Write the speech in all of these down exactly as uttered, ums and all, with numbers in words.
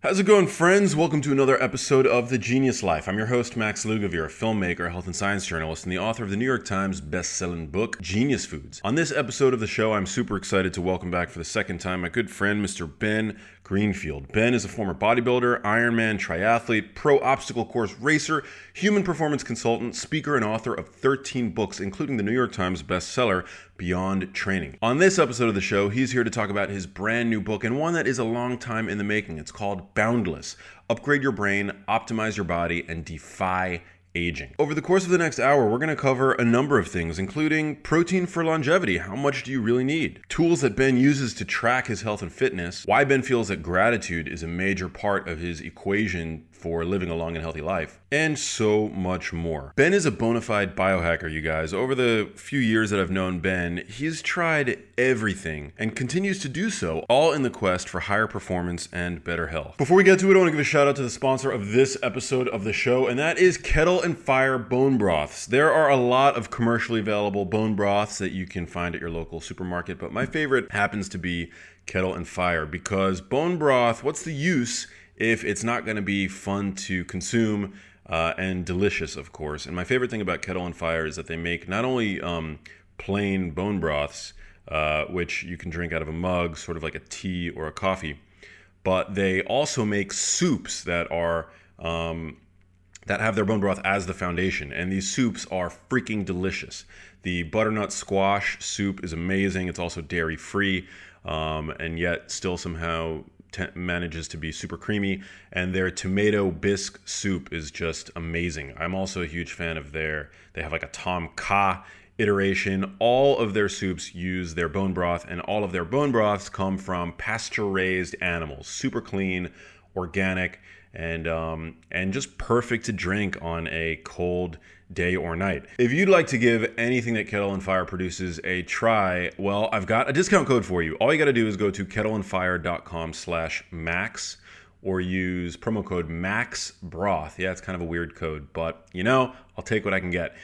How's it going, friends? Welcome to another episode of The Genius Life. I'm your host, Max Lugavere, a filmmaker, health and science journalist, and the author of the New York Times best-selling book, Genius Foods. On this episode of the show, I'm super excited to welcome back for the second time my good friend, Mister Ben Greenfield. Ben is a former bodybuilder, Ironman triathlete, pro obstacle course racer, human performance consultant, speaker, and author of thirteen books, including the New York Times bestseller, Beyond Training. On this episode of the show, he's here to talk about his brand new book and one that is a long time in the making. It's called Boundless. Upgrade your brain, optimize your body, and defy aging. Over the course of the next hour, we're going to cover a number of things, including protein for longevity. How much do you really need? Tools that Ben uses to track his health and fitness. Why Ben feels that gratitude is a major part of his equation for living a long and healthy life, and so much more. Ben is a bona fide biohacker, you guys. Over the few years that I've known Ben, he's tried everything and continues to do so, all in the quest for higher performance and better health. Before we get to it, I want to give a shout out to the sponsor of this episode of the show, and that is Kettle and Fire bone broths. There are a lot of commercially available bone broths that you can find at your local supermarket, but my favorite happens to be Kettle and Fire, because bone broth, what's the use if it's not going to be fun to consume uh, and delicious, of course. And my favorite thing about Kettle and Fire is that they make not only um, plain bone broths, uh, which you can drink out of a mug, sort of like a tea or a coffee, but they also make soups that are um, that have their bone broth as the foundation. And these soups are freaking delicious. The butternut squash soup is amazing. It's also dairy-free, um, and yet still somehow T- manages to be super creamy, and their tomato bisque soup is just amazing. I'm also a huge fan of their, they have like a Tom Kha iteration. All of their soups use their bone broth, and all of their bone broths come from pasture-raised animals. Super clean, organic, and um, and just perfect to drink on a cold day or night. If you'd like to give anything that Kettle and Fire produces a try, well, I've got a discount code for you. All you got to do is go to kettle and fire dot com slash max or use promo code MAXBROTH. Yeah, it's kind of a weird code, but you know, I'll take what I can get.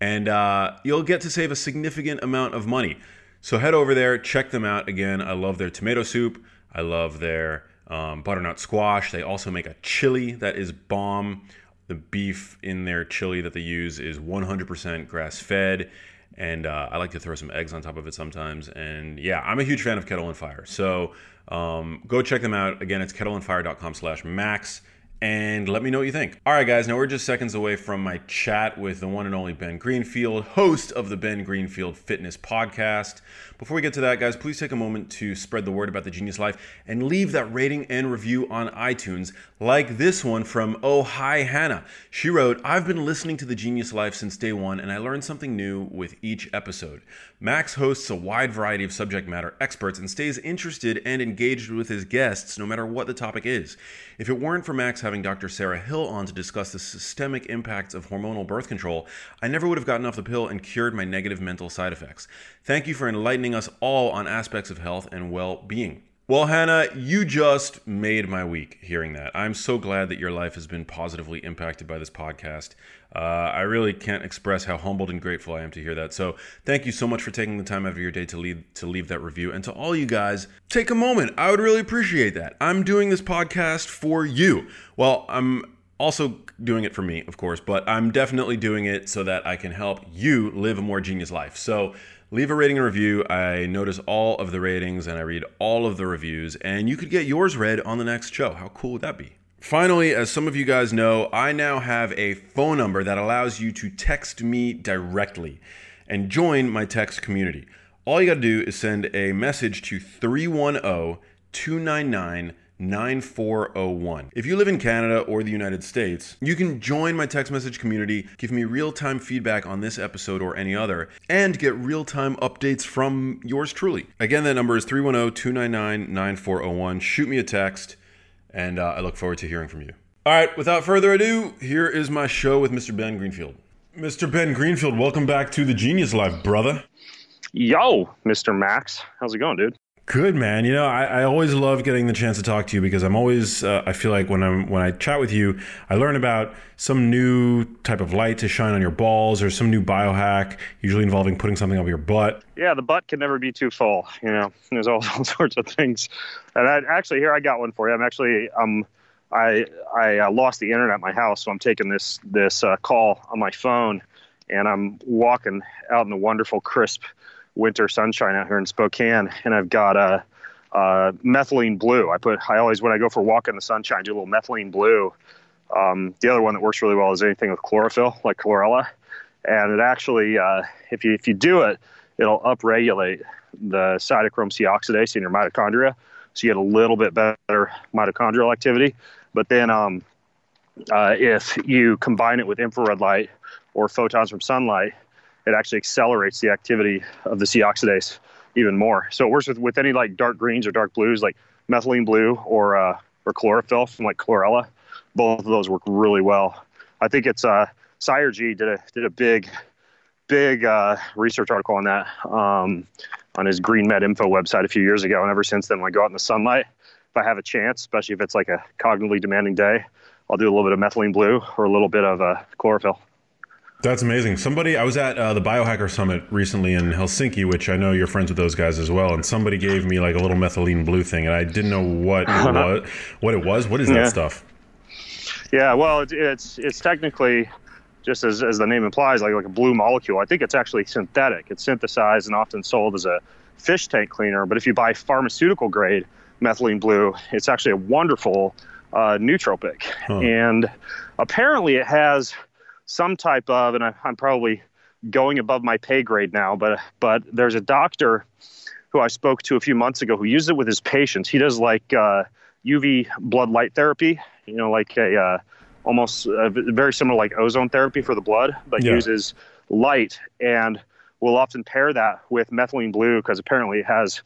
And uh, you'll get to save a significant amount of money. So head over there, check them out. Again, I love their tomato soup. I love their um, butternut squash. They also make a chili that is bomb. The beef in their chili that they use is one hundred percent grass-fed, and uh, I like to throw some eggs on top of it sometimes. And yeah, I'm a huge fan of Kettle and Fire, so um, go check them out. Again, it's kettle and fire dot com slash max, and let me know what you think. All right, guys, now we're just seconds away from my chat with the one and only Ben Greenfield, host of the Ben Greenfield Fitness Podcast. Before we get to that, guys, please take a moment to spread the word about The Genius Life and leave that rating and review on iTunes, like this one from Oh Hi Hannah. She wrote, I've been listening to The Genius Life since day one, and I learned something new with each episode. Max hosts a wide variety of subject matter experts and stays interested and engaged with his guests no matter what the topic is. If it weren't for Max having having Doctor Sarah Hill on to discuss the systemic impacts of hormonal birth control, I never would have gotten off the pill and cured my negative mental side effects. Thank you for enlightening us all on aspects of health and well-being. Well, Hannah, you just made my week hearing that. I'm so glad that your life has been positively impacted by this podcast. Uh, I really can't express how humbled and grateful I am to hear that. So thank you so much for taking the time out of your day to leave, to leave that review. And to all you guys, take a moment. I would really appreciate that. I'm doing this podcast for you. Well, I'm also doing it for me, of course, but I'm definitely doing it so that I can help you live a more genius life. So leave a rating and review. I notice all of the ratings and I read all of the reviews, and you could get yours read on the next show. How cool would that be? Finally, as some of you guys know, I now have a phone number that allows you to text me directly and join my text community. All you got to do is send a message to three one zero, two nine nine, nine four zero one. If you live in Canada or the United States, you can join my text message community, give me real-time feedback on this episode or any other, and get real-time updates from yours truly. Again, that number is three one zero, two nine nine, nine four zero one. Shoot me a text, and uh, I look forward to hearing from you. All right, without further ado, here is my show with Mister Ben Greenfield. Mister Ben Greenfield, welcome back to The Genius Life, brother. Yo, Mister Max. How's it going, dude? Good, man. You know, I, I always love getting the chance to talk to you, because I'm always, uh, I feel like when I'm when I chat with you, I learn about some new type of light to shine on your balls or some new biohack, usually involving putting something up your butt. Yeah, the butt can never be too full. You know, there's all, all sorts of things. And I, actually, here, I got one for you. I'm actually, um, I I uh, lost the internet at my house, so I'm taking this this uh, call on my phone, and I'm walking out in the wonderful crisp winter sunshine out here in Spokane, and I've got a uh, uh, methylene blue. I put I always when I go for a walk in the sunshine, I do a little methylene blue. Um, the other one that works really well is anything with chlorophyll, like chlorella, and it actually uh, if you if you do it, it'll upregulate the cytochrome C oxidase in your mitochondria, so you get a little bit better mitochondrial activity. But then um, uh, if you combine it with infrared light or photons from sunlight, it actually accelerates the activity of the C oxidase even more. So it works with, with any like dark greens or dark blues, like methylene blue or uh, or chlorophyll from like chlorella. Both of those work really well. I think it's uh, Sire G did a did a big big uh, research article on that um, on his Green Med Info website a few years ago. And ever since then, when I go out in the sunlight, if I have a chance, especially if it's like a cognitively demanding day, I'll do a little bit of methylene blue or a little bit of uh, chlorophyll. That's amazing. Somebody, I was at uh, the Biohacker Summit recently in Helsinki, which I know you're friends with those guys as well. And somebody gave me like a little methylene blue thing, and I didn't know what it was. What it was? What is that yeah. stuff? Yeah, well, it, it's it's technically just as as the name implies, like like a blue molecule. I think it's actually synthetic. It's synthesized and often sold as a fish tank cleaner. But if you buy pharmaceutical grade methylene blue, it's actually a wonderful uh, nootropic. Huh. And apparently it has some type of, and I, I'm probably going above my pay grade now, but but there's a doctor who I spoke to a few months ago who used it with his patients. He does like uh, U V blood light therapy, you know, like a uh, almost uh, very similar like ozone therapy for the blood, but yeah. uses light, and we'll often pair that with methylene blue because apparently it has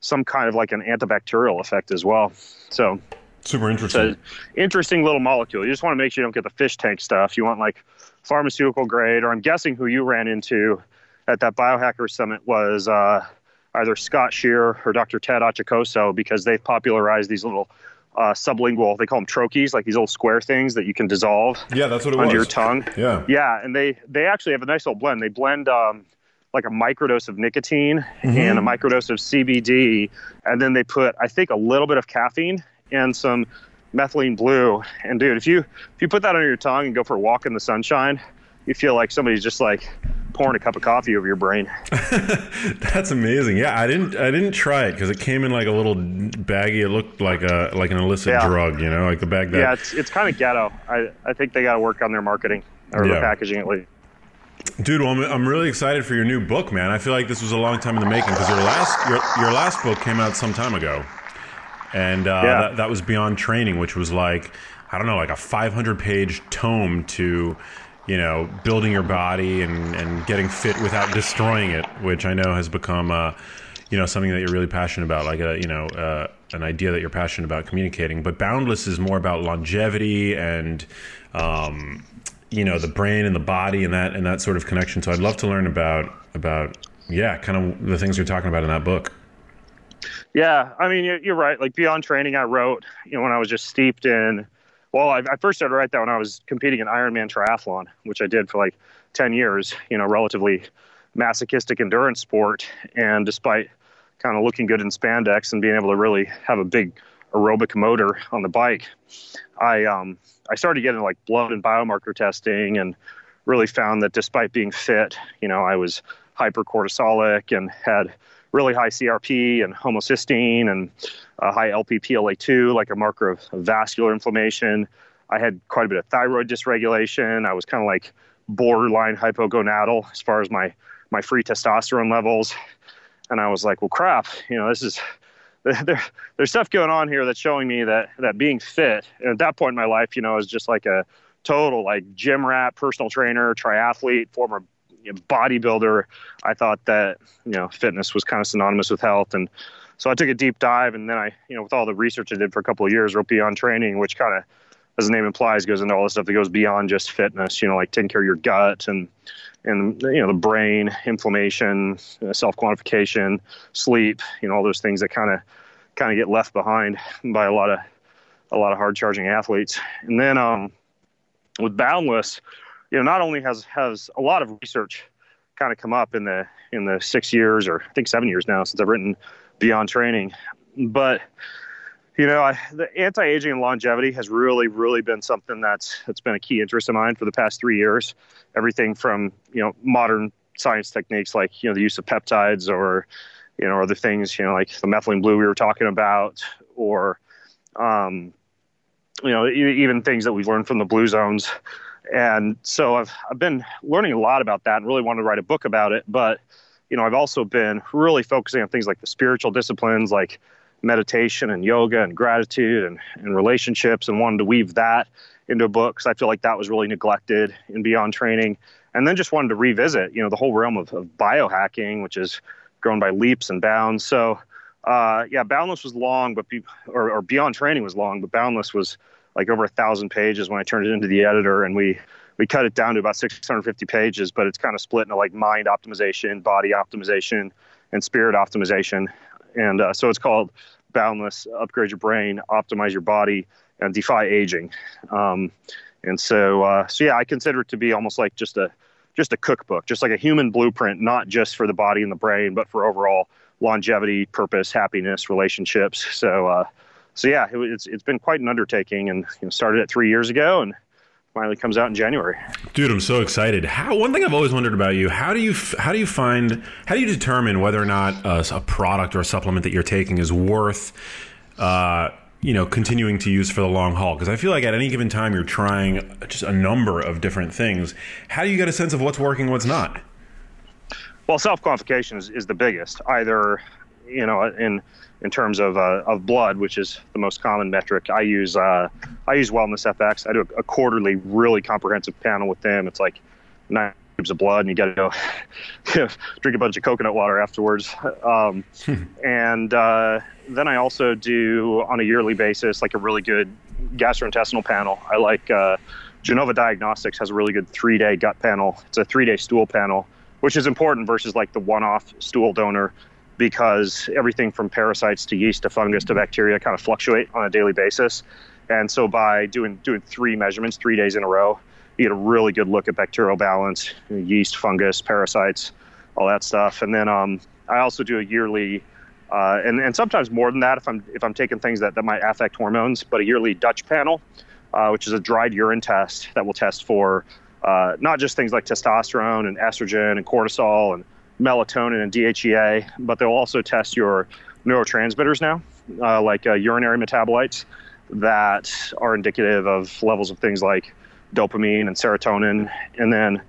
some kind of like an antibacterial effect as well. So super interesting. Interesting little molecule. You just want to make sure you don't get the fish tank stuff. You want like pharmaceutical grade, or I'm guessing who you ran into at that Biohacker Summit was uh, either Scott Shear or Doctor Ted Achacoso, because they've popularized these little uh, sublingual, they call them trochees, like these little square things that you can dissolve yeah, that's what it under was. Your tongue. Yeah. Yeah. And they, they actually have a nice little blend. They blend, um, like a microdose of nicotine mm-hmm. and a microdose of C B D. And then they put, I think, a little bit of caffeine and some methylene blue. And dude, if you, if you put that under your tongue and go for a walk in the sunshine, you feel like somebody's just like pouring a cup of coffee over your brain. That's amazing. Yeah. I didn't, I didn't try it cause it came in like a little baggie. It looked like a, like an illicit yeah. drug, you know, like the bag that. Yeah. It's, it's kind of ghetto. I, I think they got to work on their marketing or yeah. their packaging at least. Dude, well, I'm, I'm really excited for your new book, man. I feel like this was a long time in the making because your last your, your last book came out some time ago, and uh, yeah. that, that was Beyond Training, which was like, I don't know, like a five hundred page tome to, you know, building your body and, and getting fit without destroying it, which I know has become, uh, you know, something that you're really passionate about, like a, you know, uh, an idea that you're passionate about communicating. But Boundless is more about longevity and, um, you know, the brain and the body and that and that sort of connection. So I'd love to learn about about yeah, kind of the things you're talking about in that book. Yeah, I mean, you're, you're right. Like Beyond Training, I wrote, you know, when I was just steeped in. Well, I, I first started to write that when I was competing in Ironman triathlon, which I did for like ten years. You know, relatively masochistic endurance sport, and despite kind of looking good in spandex and being able to really have a big aerobic motor on the bike, I um I started getting like blood and biomarker testing, and really found that despite being fit, you know, I was hypercortisolic and had really high C R P and homocysteine and uh, high L P P L A two, like a marker of vascular inflammation. I had quite a bit of thyroid dysregulation. I was kind of like borderline hypogonadal as far as my my free testosterone levels, and I was like, well, crap, you know, this is. There, there's stuff going on here that's showing me that, that being fit, and at that point in my life, you know, I was just like a total like gym rat, personal trainer, triathlete, former you know, bodybuilder. I thought that, you know, fitness was kind of synonymous with health. And so I took a deep dive, and then I, you know, with all the research I did for a couple of years, wrote Beyond Training, which kind of, as the name implies, goes into all the stuff that goes beyond just fitness, you know, like taking care of your gut and, and, you know, the brain, inflammation, self-quantification, sleep, you know, all those things that kind of, kind of get left behind by a lot of, a lot of hard charging athletes. And then, um, with Boundless, you know, not only has, has a lot of research kind of come up in the, in the six years or I think seven years now since I've written Beyond Training, but you know, I, the anti-aging and longevity has really, really been something that's that's been a key interest of mine for the past three years. Everything from, you know, modern science techniques like, you know, the use of peptides or, you know, other things, you know, like the methylene blue we were talking about, or, um, you know, even things that we've learned from the blue zones. And so I've I've been learning a lot about that and really wanted to write a book about it. But, you know, I've also been really focusing on things like the spiritual disciplines, like meditation and yoga and gratitude and, and relationships, and wanted to weave that into a book because I feel like that was really neglected in Beyond Training. And then just wanted to revisit, you know, the whole realm of, of biohacking, which has grown by leaps and bounds. So, uh, yeah, Boundless was long, but be, or, or Beyond Training was long, but Boundless was like over a thousand pages when I turned it into the editor, and we, we cut it down to about six hundred fifty pages, but it's kind of split into like mind optimization, body optimization, and spirit optimization. And uh, so it's called Boundless: Upgrade Your Brain, Optimize Your Body, and Defy Aging. Um, and so, uh, so yeah, I consider it to be almost like just a just a cookbook, just like a human blueprint, not just for the body and the brain, but for overall longevity, purpose, happiness, relationships. So, uh, so yeah, it, it's it's been quite an undertaking, and you know, started it three years ago, and finally comes out in January. Dude, I'm so excited. How, one thing I've always wondered about you, how do you how do you find, how do you determine whether or not a, a product or a supplement that you're taking is worth, uh, you know, continuing to use for the long haul? Because I feel like at any given time you're trying just a number of different things. How do you get a sense of what's working, what's not? Well, self-qualification is, is the biggest, either, you know, in in terms of uh, of blood, which is the most common metric. I use uh, I use Wellness F X. I do a, a quarterly, really comprehensive panel with them. It's like nine tubes of blood, and you got to go drink a bunch of coconut water afterwards. Um, and uh, then I also do, on a yearly basis, like a really good gastrointestinal panel. I like uh, Genova Diagnostics has a really good three-day gut panel. It's a three-day stool panel, which is important versus like the one-off stool donor, because everything from parasites to yeast to fungus to bacteria kind of fluctuate on a daily basis. And so by doing doing three measurements, three days in a row, you get a really good look at bacterial balance, yeast, fungus, parasites, all that stuff. And then um, I also do a yearly, uh, and, and sometimes more than that if I'm if I'm taking things that, that might affect hormones, but a yearly Dutch panel, uh, which is a dried urine test that will test for uh, not just things like testosterone and estrogen and cortisol and melatonin and D H E A, but they'll also test your neurotransmitters now, uh, like uh, urinary metabolites that are indicative of levels of things like dopamine and serotonin. And then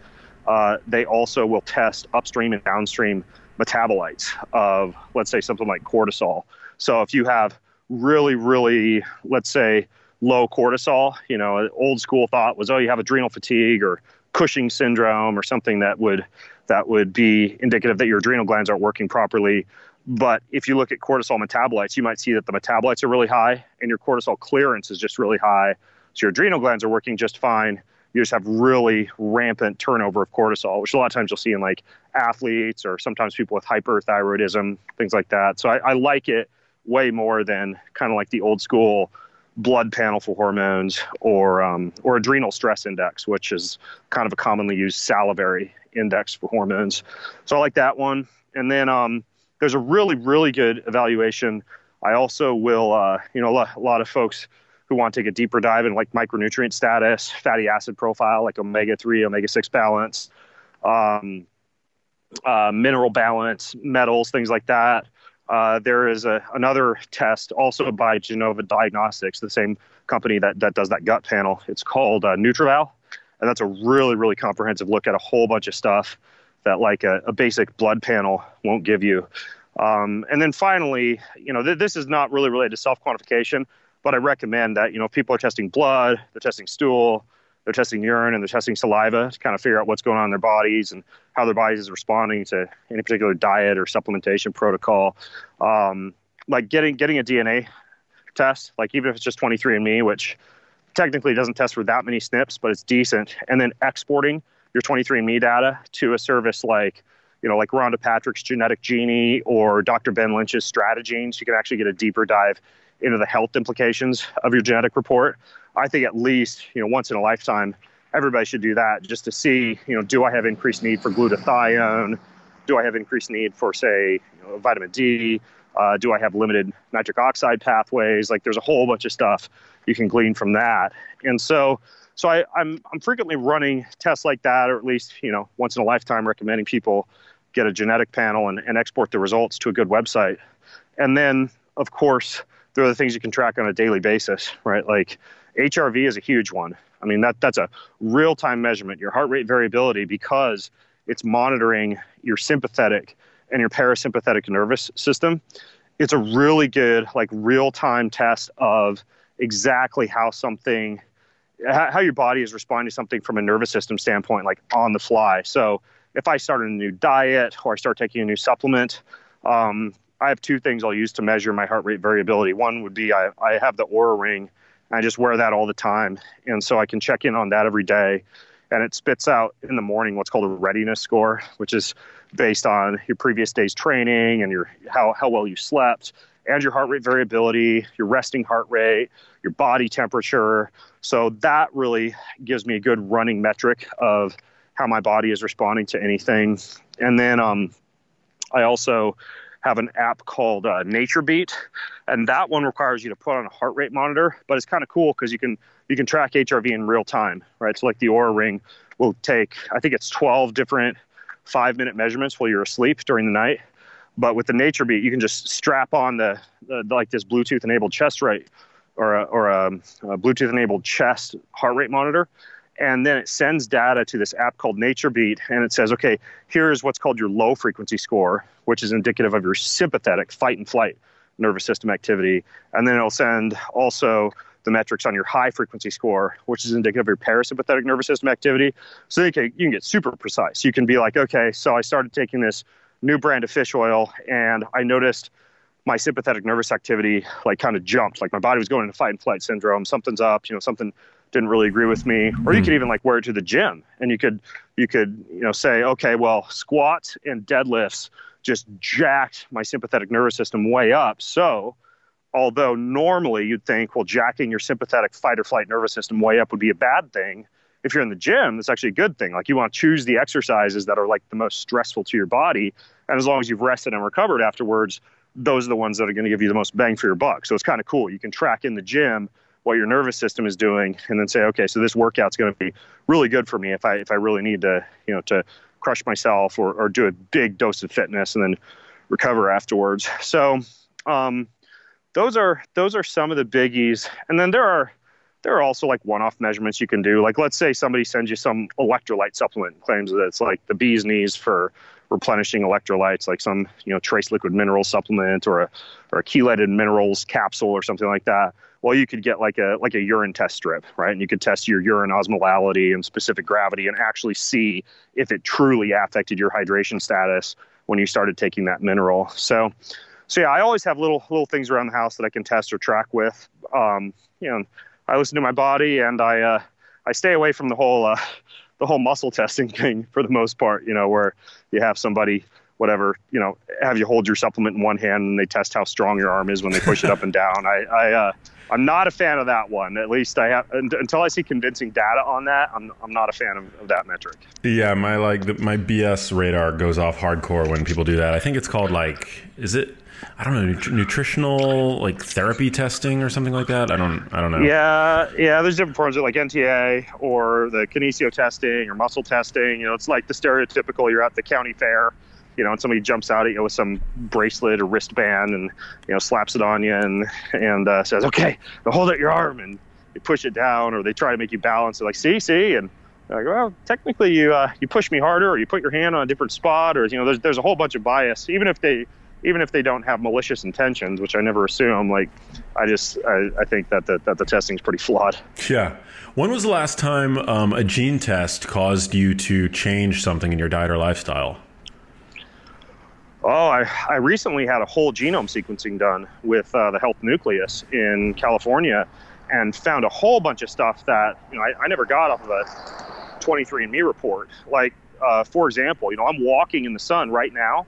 uh, they also will test upstream and downstream metabolites of, let's say, something like cortisol. So if you have really, really, let's say, low cortisol, you know, an old school thought was, oh, you have adrenal fatigue or Cushing syndrome or something that would that would be indicative that your adrenal glands aren't working properly. But if you look at cortisol metabolites, you might see that the metabolites are really high and your cortisol clearance is just really high. So your adrenal glands are working just fine. You just have really rampant turnover of cortisol, which a lot of times you'll see in like athletes or sometimes people with hyperthyroidism, things like that. So I, I like it way more than kind of like the old school blood panel for hormones or um, or adrenal stress index, which is kind of a commonly used salivary index for hormones. So I like that one. And then um, there's a really, really good evaluation. I also will, uh, you know, a lot of folks who want to take a deeper dive in like micronutrient status, fatty acid profile, like omega three, omega six balance, um, uh, mineral balance, metals, things like that. Uh, there is a, another test also by Genova Diagnostics, the same company that, that does that gut panel. It's called uh, NutriVal, and that's a really, really comprehensive look at a whole bunch of stuff that like a, a basic blood panel won't give you. Um, and then finally, you know, th- this is not really related to self-quantification, but I recommend that, you know, if people are testing blood, they're testing stool, they're testing urine, and they're testing saliva to kind of figure out what's going on in their bodies and how their bodies is responding to any particular diet or supplementation protocol. Um, like getting getting a D N A test, like even if it's just twenty-three and me, which technically doesn't test for that many S N Ps, but it's decent. And then exporting your twenty-three and me data to a service like, you know, like Rhonda Patrick's Genetic Genie or Doctor Ben Lynch's Stratagenes, you can actually get a deeper dive into the health implications of your genetic report. I think at least, you know, once in a lifetime, everybody should do that just to see, you know, do I have increased need for glutathione? Do I have increased need for, say, you know, vitamin D? Uh, do I have limited nitric oxide pathways? Like, there's a whole bunch of stuff you can glean from that. And so, so I, I'm, I'm frequently running tests like that, or at least, you know, once in a lifetime recommending people get a genetic panel and, and export the results to a good website. And then, of course, there are the things you can track on a daily basis, right? Like H R V is a huge one. I mean, that that's a real-time measurement, your heart rate variability, because it's monitoring your sympathetic and your parasympathetic nervous system. It's a really good, like, real-time test of exactly how something, how your body is responding to something from a nervous system standpoint, like on the fly. So if I start a new diet or I start taking a new supplement, um, I have two things I'll use to measure my heart rate variability. One would be I, I have the Oura ring. I just wear that all the time. And so I can check in on that every day. And it spits out in the morning what's called a readiness score, which is based on your previous day's training and your how, how well you slept and your heart rate variability, your resting heart rate, your body temperature. So that really gives me a good running metric of how my body is responding to anything. And then um, I also have an app called uh, Nature Beat, and that one requires you to put on a heart rate monitor, but it's kind of cool because you can you can track H R V in real time, right? So like the Oura ring will take, I think it's twelve different five-minute measurements while you're asleep during the night. But with the Nature Beat, you can just strap on the, the, the like this Bluetooth-enabled chest rate or a, or a, a Bluetooth-enabled chest heart rate monitor, and then it sends data to this app called Nature Beat, and it says, okay, here's what's called your low frequency score, which is indicative of your sympathetic fight and flight nervous system activity. And then it'll send also the metrics on your high frequency score, which is indicative of your parasympathetic nervous system activity. So you can, you can get super precise. You can be like, okay, so I started taking this new brand of fish oil, and I noticed my sympathetic nervous activity like kind of jumped, like my body was going into fight and flight syndrome, something's up, you know, something didn't really agree with me. Or you could even like wear it to the gym, and you could, you could, you know, say, okay, well, squats and deadlifts just jacked my sympathetic nervous system way up. So although normally you'd think, well, jacking your sympathetic fight or flight nervous system way up would be a bad thing, if you're in the gym, it's actually a good thing. Like, you want to choose the exercises that are like the most stressful to your body. And as long as you've rested and recovered afterwards, those are the ones that are going to give you the most bang for your buck. So it's kind of cool. You can track in the gym what your nervous system is doing, and then say, okay, so this workout's going to be really good for me if I if I really need to, you know, to crush myself or, or do a big dose of fitness and then recover afterwards. So um, those are those are some of the biggies. And then there are there are also like one-off measurements you can do. Like, let's say somebody sends you some electrolyte supplement and claims that it's like the bee's knees for replenishing electrolytes, like some, you know, trace liquid mineral supplement or a or a chelated minerals capsule or something like that. Well, you could get like a like a urine test strip, right? And you could test your urine osmolality and specific gravity and actually see if it truly affected your hydration status when you started taking that mineral. So, so yeah, I always have little little things around the house that I can test or track with. Um, you know, I listen to my body, and I uh, I stay away from the whole uh, the whole muscle testing thing for the most part. You know, where you have somebody, whatever, you know, have you hold your supplement in one hand and they test how strong your arm is when they push it up and down. I, I, uh, I'm not a fan of that one. At least I have, until I see convincing data on that, I'm I'm not a fan of, of that metric. Yeah. My, like the, my B S radar goes off hardcore when people do that. I think it's called like, is it, I don't know, nut- nutritional, like therapy testing or something like that. I don't, I don't know. Yeah. Yeah. There's different forms of like N T A or the kinesio testing or muscle testing. You know, it's like the stereotypical, you're at the county fair, you know, and somebody jumps out at you with some bracelet or wristband and, you know, slaps it on you and and uh, says, okay, now hold out your arm, and you push it down, or they try to make you balance. They're like, see, see, and they're like, well, technically you uh, you push me harder, or you put your hand on a different spot, or, you know, there's there's a whole bunch of bias, even if they even if they don't have malicious intentions, which I never assume. Like, I just I, I think that the, that the testing's pretty flawed. Yeah. When was the last time um, a gene test caused you to change something in your diet or lifestyle? Oh, I, I recently had a whole genome sequencing done with uh, the Health Nucleus in California, and found a whole bunch of stuff that, you know, I, I never got off of a twenty-three and me report. Like, uh, for example, you know, I'm walking in the sun right now,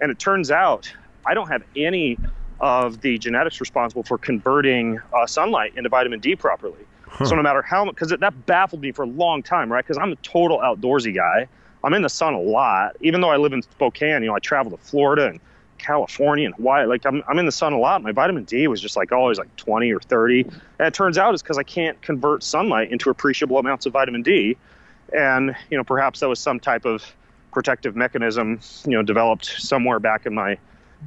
and it turns out I don't have any of the genetics responsible for converting uh, sunlight into vitamin D properly. Huh. So no matter how, because that baffled me for a long time, right? Because I'm a total outdoorsy guy. I'm in the sun a lot, even though I live in Spokane. You know, I travel to Florida and California and Hawaii. Like I'm, I'm in the sun a lot. My vitamin D was just like always like twenty or thirty. And it turns out it's because I can't convert sunlight into appreciable amounts of vitamin D. And, you know, perhaps that was some type of protective mechanism, you know, developed somewhere back in my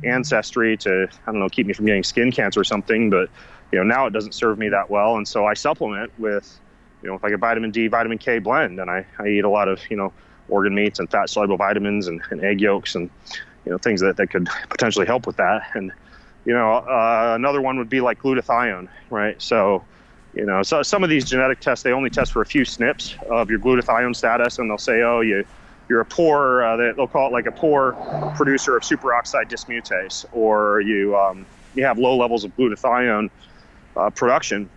ancestry to, I don't know, keep me from getting skin cancer or something. But, you know, now it doesn't serve me that well. And so I supplement with, you know, if I get vitamin D, vitamin K blend, and I, I eat a lot of, you know, organ meats and fat soluble vitamins and, and egg yolks and, you know, things that, that could potentially help with that. And, you know, uh, another one would be like glutathione, right? So, you know, so some of these genetic tests, they only test for a few snips of your glutathione status, and they'll say, oh, you, you're a poor, uh, they, they'll call it like a poor producer of superoxide dismutase, or you, um, you have low levels of glutathione uh, production.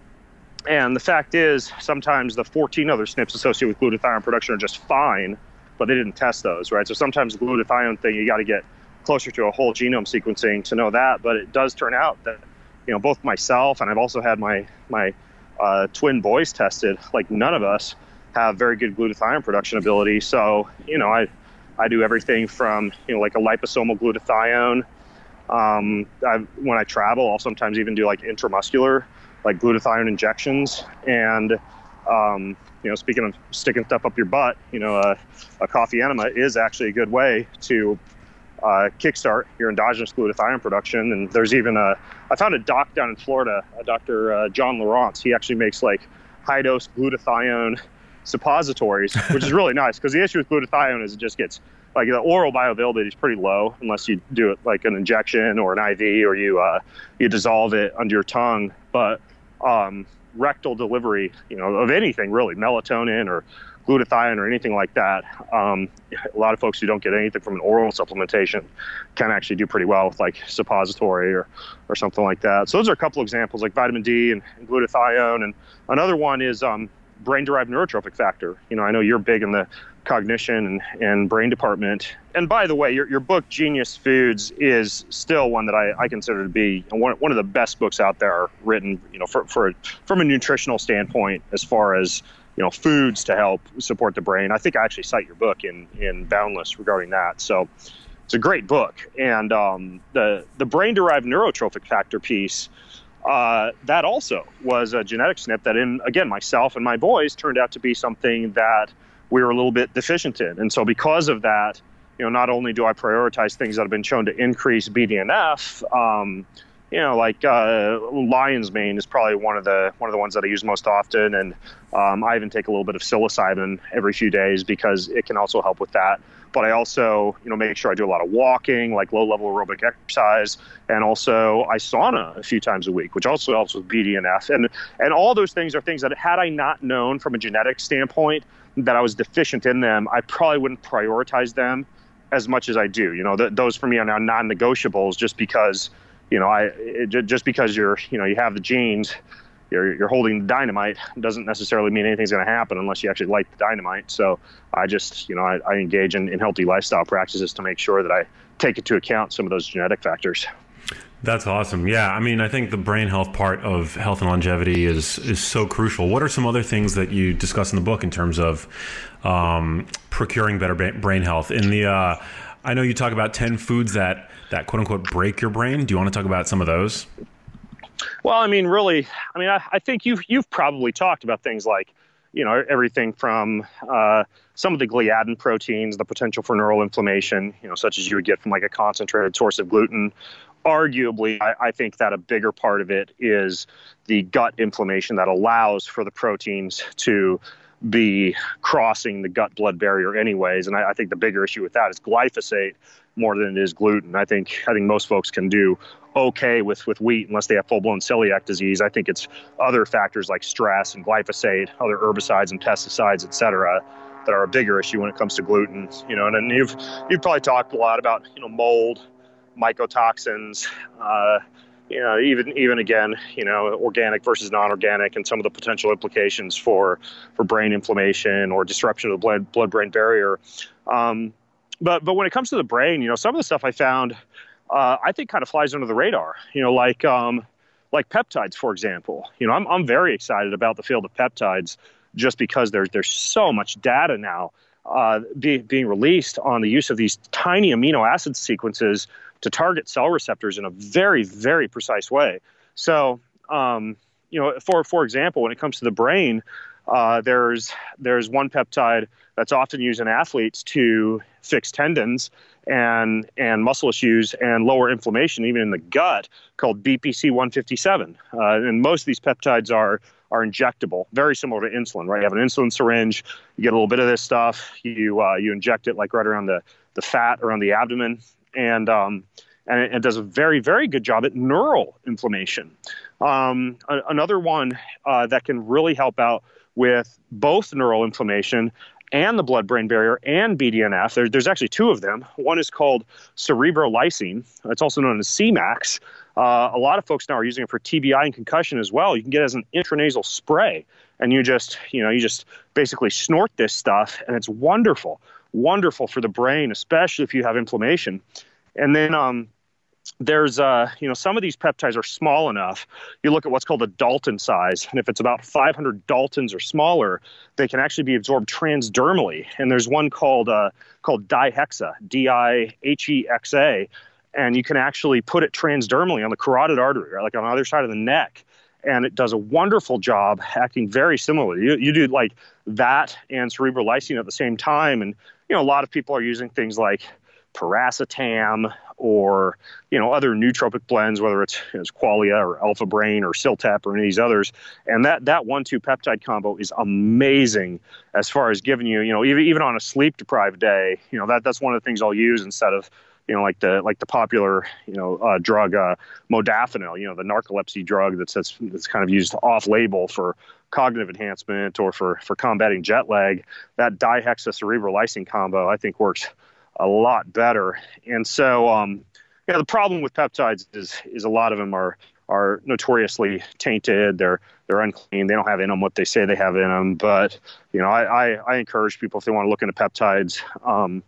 And the fact is, sometimes the fourteen other S N Ps associated with glutathione production are just fine, but they didn't test those, right? So sometimes the glutathione thing, you got to get closer to a whole genome sequencing to know that. But it does turn out that, you know, both myself and I've also had my my uh, twin boys tested, like none of us have very good glutathione production ability. So, you know, I I do everything from, you know, like a liposomal glutathione. Um, I've, when I travel, I'll sometimes even do like intramuscular, like glutathione injections. And, um, you know, speaking of sticking stuff up your butt, you know, uh, a coffee enema is actually a good way to Uh, kickstart your endogenous glutathione production. And there's even a, I found a doc down in Florida, a Doctor Uh, John Lawrence. He actually makes like high dose glutathione suppositories, which is really nice, because the issue with glutathione is it just gets, like, the oral bioavailability is pretty low unless you do it like an injection or an I V, or you uh, you dissolve it under your tongue. But um, rectal delivery, you know, of anything really, melatonin or glutathione or anything like that, um, a lot of folks who don't get anything from an oral supplementation can actually do pretty well with like suppository or or something like that. So those are a couple examples, like vitamin D and, and glutathione. And another one is um, brain-derived neurotrophic factor. You know, I know you're big in the cognition and, and brain department. And by the way, your your book, Genius Foods, is still one that I, I consider to be one, one of the best books out there written, you know, for, for from a nutritional standpoint, as far as, you know, foods to help support the brain. I think I actually cite your book in, in Boundless regarding that. So it's a great book. And um, the, the brain-derived neurotrophic factor piece, uh, that also was a genetic S N P that, in again, myself and my boys, turned out to be something that we were a little bit deficient in. And so because of that, you know, not only do I prioritize things that have been shown to increase B D N F, um, you know, like uh, lion's mane is probably one of the one of the ones that I use most often, and um, I even take a little bit of psilocybin every few days because it can also help with that. But I also, you know, make sure I do a lot of walking, like low-level aerobic exercise, and also I sauna a few times a week, which also helps with B D N F. And and all those things are things that, had I not known from a genetic standpoint that I was deficient in them, I probably wouldn't prioritize them as much as I do. You know, th- those for me are now non-negotiables, just because. You know, I it, just because you're, you know, you have the genes, you're you're holding the dynamite, doesn't necessarily mean anything's going to happen unless you actually light the dynamite. So I just, you know, I, I engage in, in healthy lifestyle practices to make sure that I take into account some of those genetic factors. That's awesome. Yeah, I mean, I think the brain health part of health and longevity is is so crucial. What are some other things that you discuss in the book in terms of um, procuring better brain health? In the uh, I know you talk about ten foods that, that quote unquote break your brain. Do you want to talk about some of those? Well, I mean, really, I mean, I, I think you've, you've probably talked about things like, you know, everything from uh, some of the gliadin proteins, the potential for neural inflammation, you know, such as you would get from like a concentrated source of gluten. Arguably, I, I think that a bigger part of it is the gut inflammation that allows for the proteins to be crossing the gut-blood barrier anyways. And I, I think the bigger issue with that is glyphosate more than it is gluten. I think I think most folks can do okay with, with wheat unless they have full-blown celiac disease. I think it's other factors like stress and glyphosate, other herbicides and pesticides, et cetera, that are a bigger issue when it comes to gluten. You know, and, and you've you've probably talked a lot about, you know, mold, mycotoxins, uh, you know, even, even again, you know, organic versus non-organic and some of the potential implications for, for brain inflammation or disruption of the blood, blood-brain barrier. Um, but, but when it comes to the brain, you know, some of the stuff I found, uh, I think kind of flies under the radar, you know, like, um, like peptides, for example. You know, I'm, I'm very excited about the field of peptides just because there's, there's so much data now, uh, be, being released on the use of these tiny amino acid sequences to target cell receptors in a very, very precise way. So, um, you know, for for example, when it comes to the brain, uh, there's there's one peptide that's often used in athletes to fix tendons and and muscle issues and lower inflammation, even in the gut, called B P C one fifty-seven. Uh, and most of these peptides are are injectable, very similar to insulin, right? You have an insulin syringe, you get a little bit of this stuff, you uh, you inject it like right around the the fat around the abdomen, and um, and it, it does a very, very good job at neural inflammation. Um, a, another one uh, that can really help out with both neural inflammation and the blood-brain barrier and B D N F. There, there's actually two of them. One is called cerebrolysine. It's also known as C MAX. Uh, a lot of folks now are using it for T B I and concussion as well. You can get it as an intranasal spray, and you just, you know, you just basically snort this stuff, and it's wonderful, wonderful for the brain, especially if you have inflammation. And then um, there's, uh, you know, some of these peptides are small enough. You look at what's called the Dalton size, and if it's about five hundred Daltons or smaller, they can actually be absorbed transdermally. And there's one called uh, called Dihexa, D I H E X A. And you can actually put it transdermally on the carotid artery, right? Like on the other side of the neck. And it does a wonderful job acting very similarly. You, you do like that and cerebrolysine at the same time. And, you know, a lot of people are using things like paracetam or, you know, other nootropic blends, whether it's, you know, it's Qualia or Alpha Brain or Siltap or any of these others. And that, that one two peptide combo is amazing as far as giving you, you know, even, even on a sleep-deprived day, you know, that that's one of the things I'll use instead of, you know, like the like the popular, you know, uh, drug uh, modafinil, you know, the narcolepsy drug that's, that's that's kind of used off-label for cognitive enhancement or for, for combating jet lag. That dihexa cerebrolysine combo, I think, works a lot better. And so, um, yeah, the problem with peptides is is a lot of them are are notoriously tainted. They're they're unclean. They don't have in them what they say they have in them. But, you know, I I, I encourage people, if they want to look into peptides, um,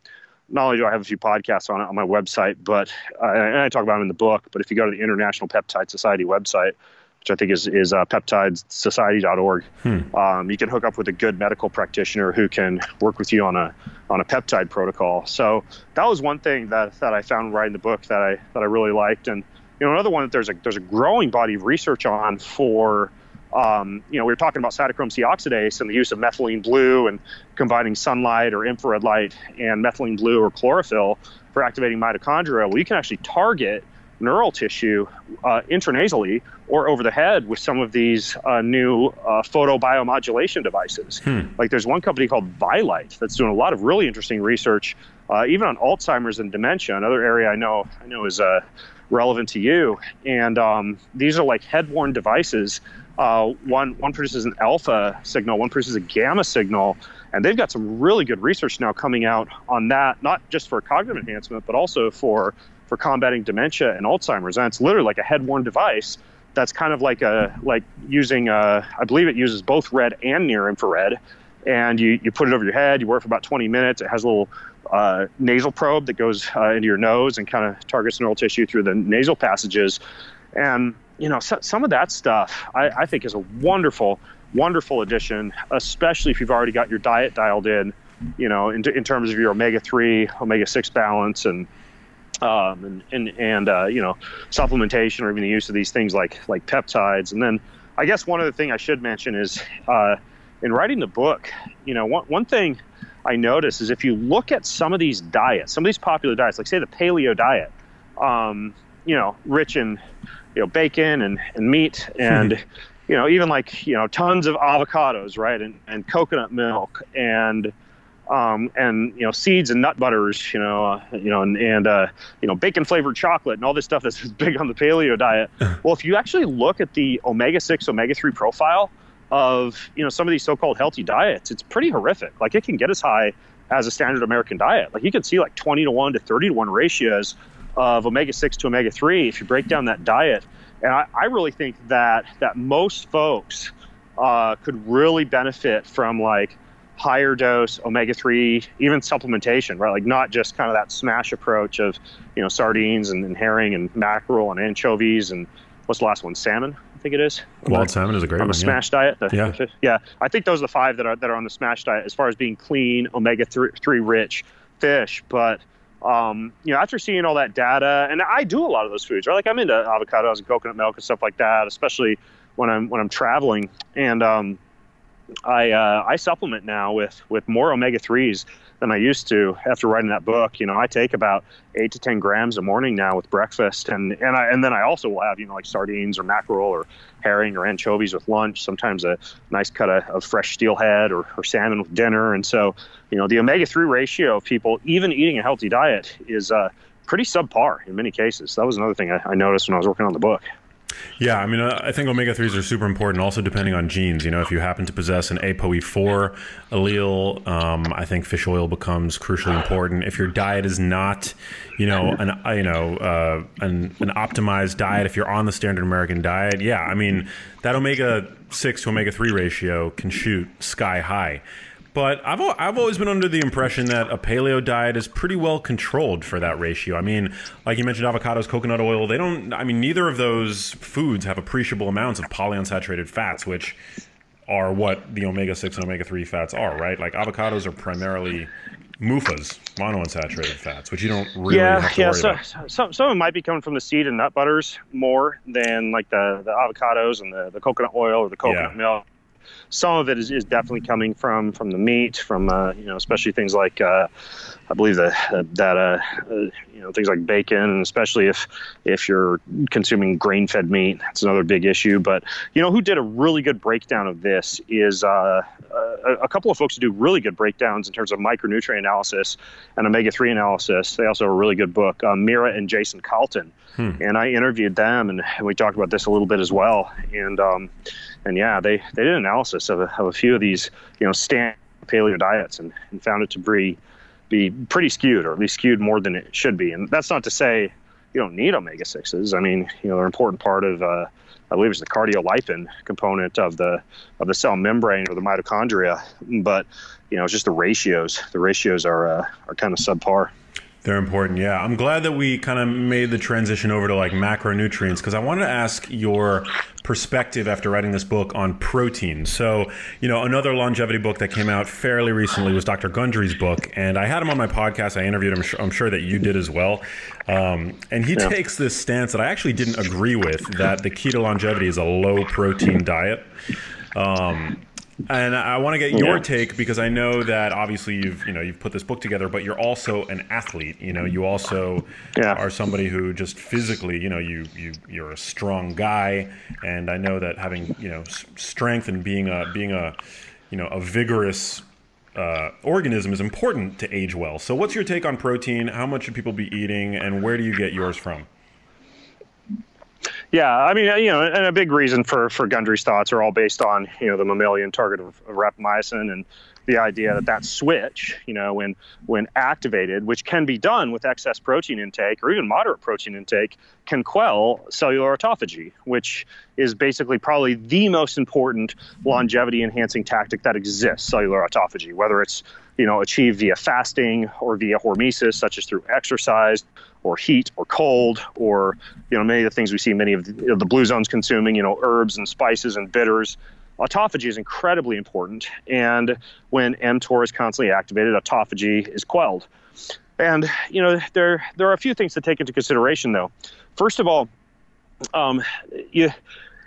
not only do I have a few podcasts on it on my website, but uh, and I talk about them in the book, but if you go to the International Peptide Society website, which I think is, is uh, peptides society dot org, hmm. um, you can hook up with a good medical practitioner who can work with you on a on a peptide protocol. So that was one thing that, that I found right in the book that I that I really liked. And, you know, another one that there's a there's a growing body of research on for, Um, you know, we were talking about cytochrome C oxidase and the use of methylene blue and combining sunlight or infrared light and methylene blue or chlorophyll for activating mitochondria. Well, you can actually target neural tissue uh, intranasally or over the head with some of these uh, new uh, photobiomodulation devices. Hmm. Like there's one company called Vilite that's doing a lot of really interesting research, uh, even on Alzheimer's and dementia, another area I know I know is uh, relevant to you. And um, these are like head-worn devices. Uh, one one produces an alpha signal, one produces a gamma signal, and they've got some really good research now coming out on that, not just for cognitive enhancement, but also for, for combating dementia and Alzheimer's. And it's literally like a head-worn device that's kind of like a like using, a, I believe it uses both red and near-infrared, and you, you put it over your head, you wear it for about twenty minutes, it has a little uh, nasal probe that goes uh, into your nose and kind of targets neural tissue through the nasal passages. And you know, so, some of that stuff I, I think is a wonderful, wonderful addition, especially if you've already got your diet dialed in, you know, in, in terms of your omega three, omega six balance and, um, and, and, and uh, you know, supplementation or even the use of these things like, like peptides. And then I guess one other thing I should mention is uh, in writing the book, you know, one, one thing I noticed is if you look at some of these diets, some of these popular diets, like say the paleo diet, um, you know, rich in, you know, bacon and, and meat and, you know, even like, you know, tons of avocados, right. And, and coconut milk and, um, and, you know, seeds and nut butters, you know, uh, you know, and, and, uh, you know, bacon flavored chocolate and all this stuff that's big on the paleo diet. Well, if you actually look at the omega six, omega three profile of, you know, some of these so-called healthy diets, it's pretty horrific. Like it can get as high as a standard American diet. Like you can see like twenty to one to thirty to one ratios of omega six to omega three if you break down that diet. And I, I really think that that most folks uh, could really benefit from like higher dose omega three, even supplementation, right? Like not just kind of that SMASH approach of, you know, sardines and, and herring and mackerel and anchovies and what's the last one? Salmon, I think it is. Wild salmon is a great one. On the SMASH diet. Yeah. Yeah. I think those are the five that are that are on the SMASH diet as far as being clean, omega three rich fish. But Um, you know, after seeing all that data, and I do a lot of those foods, right? Like I'm into avocados and coconut milk and stuff like that, especially when I'm when I'm traveling. And um, I uh, I supplement now with with more omega threes than I used to after writing that book. You know, I take about eight to ten grams a morning now with breakfast, and and I and then I also will have, you know, like sardines or mackerel or herring or anchovies with lunch. Sometimes a nice cut of, of fresh steelhead or, or salmon with dinner. And so, you know, the omega three ratio of people even eating a healthy diet is uh, pretty subpar in many cases. That was another thing I, I noticed when I was working on the book. Yeah, I mean, I think omega threes are super important, also depending on genes. You know, if you happen to possess an A P O E four allele, um, I think fish oil becomes crucially important. If your diet is not, you know, an you know uh, an, an optimized diet, if you're on the standard American diet, yeah, I mean, that omega six to omega three ratio can shoot sky high. But I've I've always been under the impression that a paleo diet is pretty well controlled for that ratio. I mean, like you mentioned, avocados, coconut oil, they don't, I mean, neither of those foods have appreciable amounts of polyunsaturated fats, which are what the omega six and omega three fats are, right? Like avocados are primarily M U F As, monounsaturated fats, which you don't really yeah, have to yeah, worry so, about. Yeah, so, some of it might be coming from the seed and nut butters more than like the, the avocados and the, the coconut oil or the coconut yeah. milk. Some of it is, is definitely coming from, from the meat, from, uh, you know, especially things like, uh, I believe that, that uh, uh, you know, things like bacon, and especially if if you're consuming grain-fed meat, that's another big issue. But, you know, who did a really good breakdown of this is uh, a, a couple of folks who do really good breakdowns in terms of micronutrient analysis and omega three analysis. They also have a really good book, uh, Mira and Jason Calton. Hmm. And I interviewed them, and we talked about this a little bit as well. And, um, and yeah, they, they did an analysis of a, of a few of these, you know, standard paleo diets and, and found it to be, be pretty skewed, or at least skewed more than it should be. And that's not to say you don't need omega sixes. I mean, you know, they're an important part of, uh, I believe it's the cardiolipin component of the of the cell membrane or the mitochondria. But, you know, it's just the ratios. The ratios are uh, are kind of subpar. They're important, yeah. I'm glad that we kind of made the transition over to like macronutrients, because I wanted to ask your perspective after writing this book on protein. So, you know, another longevity book that came out fairly recently was Doctor Gundry's book, and I had him on my podcast. I interviewed him. I'm sure, I'm sure that you did as well. Um, and he yeah. takes this stance that I actually didn't agree with, that the key to longevity is a low protein diet. Um, And I want to get your yeah. take, because I know that obviously you've you know you've put this book together, but you're also an athlete. You know, you also yeah. are somebody who just physically, you know, you you you're a strong guy, and I know that having you know strength and being a being a you know a vigorous uh, organism is important to age well. So, what's your take on protein? How much should people be eating, and where do you get yours from? Yeah, I mean, you know, and a big reason for, for Gundry's thoughts are all based on, you know, the mammalian target of, of rapamycin, and the idea that that switch, you know, when when activated, which can be done with excess protein intake or even moderate protein intake, can quell cellular autophagy, which is basically probably the most important longevity-enhancing tactic that exists, cellular autophagy, whether it's, you know, achieved via fasting or via hormesis, such as through exercise or heat or cold, or, you know, many of the things we see many of the, you know, the blue zones consuming, you know, herbs and spices and bitters. Autophagy is incredibly important, and when mTOR is constantly activated, autophagy is quelled. And, you know, there there are a few things to take into consideration, though. First of all, um, you,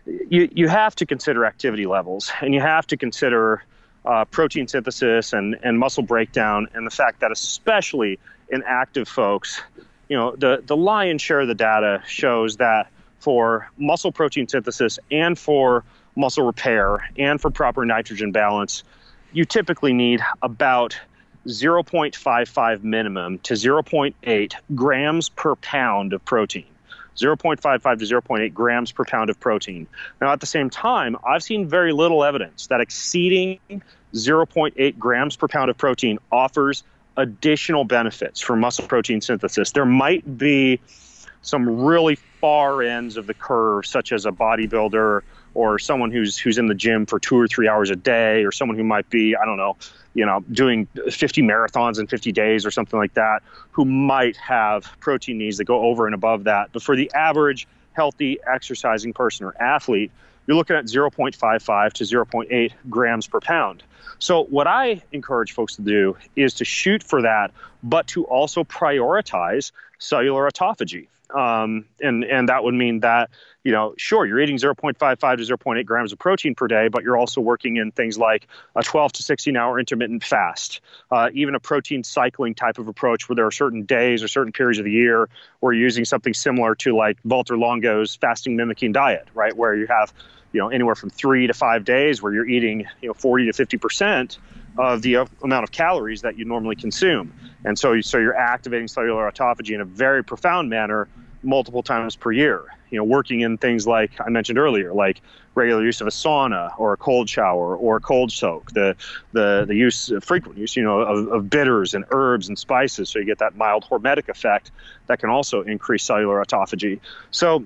you you have to consider activity levels, and you have to consider uh, protein synthesis and, and muscle breakdown, and the fact that especially in active folks, you know, the, the lion's share of the data shows that for muscle protein synthesis and for muscle repair and for proper nitrogen balance, you typically need about zero point five five minimum to zero point eight grams per pound of protein. zero point five five to zero point eight grams per pound of protein. Now, at the same time, I've seen very little evidence that exceeding zero point eight grams per pound of protein offers additional benefits for muscle protein synthesis. There might be some really far ends of the curve, such as a bodybuilder or someone who's who's in the gym for two or three hours a day, or someone who might be, I don't know, you know, doing fifty marathons in fifty days or something like that, who might have protein needs that go over and above that. But for the average healthy exercising person or athlete, you're looking at zero point five five to zero point eight grams per pound. So what I encourage folks to do is to shoot for that, but to also prioritize cellular autophagy. Um, and, and that would mean that, you know, sure, you're eating zero point five five to zero point eight grams of protein per day, but you're also working in things like a twelve to sixteen hour intermittent fast, uh, even a protein cycling type of approach where there are certain days or certain periods of the year where you're using something similar to like Walter Longo's fasting mimicking diet, right? Where you have, you know, anywhere from three to five days where you're eating, you know, forty to fifty percent of the amount of calories that you normally consume. And so, so you're activating cellular autophagy in a very profound manner multiple times per year, you know, working in things like I mentioned earlier, like regular use of a sauna or a cold shower or a cold soak, the the the use, frequent use, you know, of, of bitters and herbs and spices. So you get that mild hormetic effect that can also increase cellular autophagy. So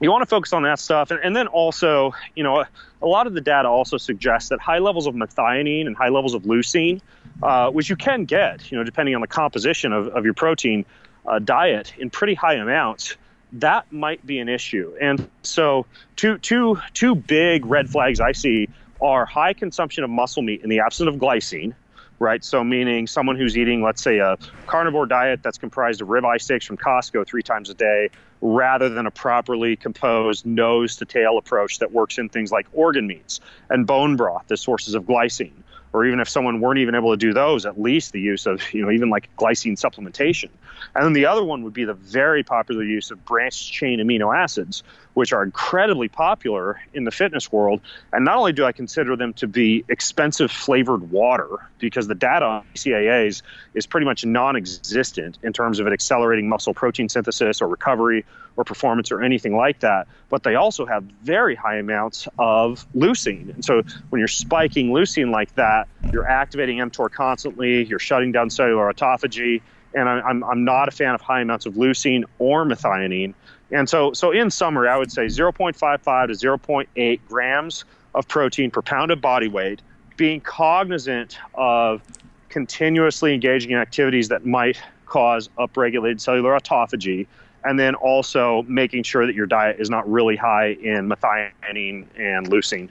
you want to focus on that stuff. And, and then also, you know, a, a lot of the data also suggests that high levels of methionine and high levels of leucine, uh, which you can get, you know, depending on the composition of, of your protein uh, diet in pretty high amounts, that might be an issue. And so two, two, two big red flags I see are high consumption of muscle meat in the absence of glycine, right? So meaning someone who's eating, let's say, a carnivore diet that's comprised of ribeye steaks from Costco three times a day, rather than a properly composed nose-to-tail approach that works in things like organ meats and bone broth as sources of glycine. Or even if someone weren't even able to do those, at least the use of, you know, even like glycine supplementation. And then the other one would be the very popular use of branched-chain amino acids, which are incredibly popular in the fitness world. And not only do I consider them to be expensive flavored water, because the data on B C A As is pretty much non-existent in terms of it accelerating muscle protein synthesis or recovery or performance or anything like that, but they also have very high amounts of leucine. And so when you're spiking leucine like that, you're activating mTOR constantly, you're shutting down cellular autophagy, and I'm, I'm not a fan of high amounts of leucine or methionine. And so, so in summary, I would say zero point five five to zero point eight grams of protein per pound of body weight, being cognizant of continuously engaging in activities that might cause upregulated cellular autophagy, and then also making sure that your diet is not really high in methionine and leucine.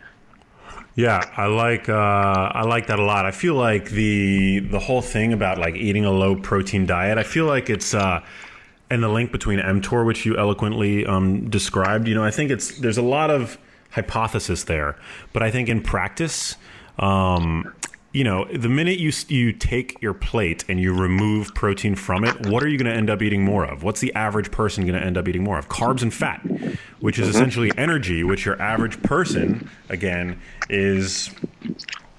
Yeah, I like uh, I like that a lot. I feel like the the whole thing about like eating a low protein diet, I feel like it's uh, and the link between mTOR, which you eloquently um, described, you know, I think it's there's a lot of hypothesis there, but I think in practice, um, you know, the minute you you take your plate and you remove protein from it, what are you going to end up eating more of? What's the average person going to end up eating more of? Carbs and fat, which is essentially energy, which your average person, again, is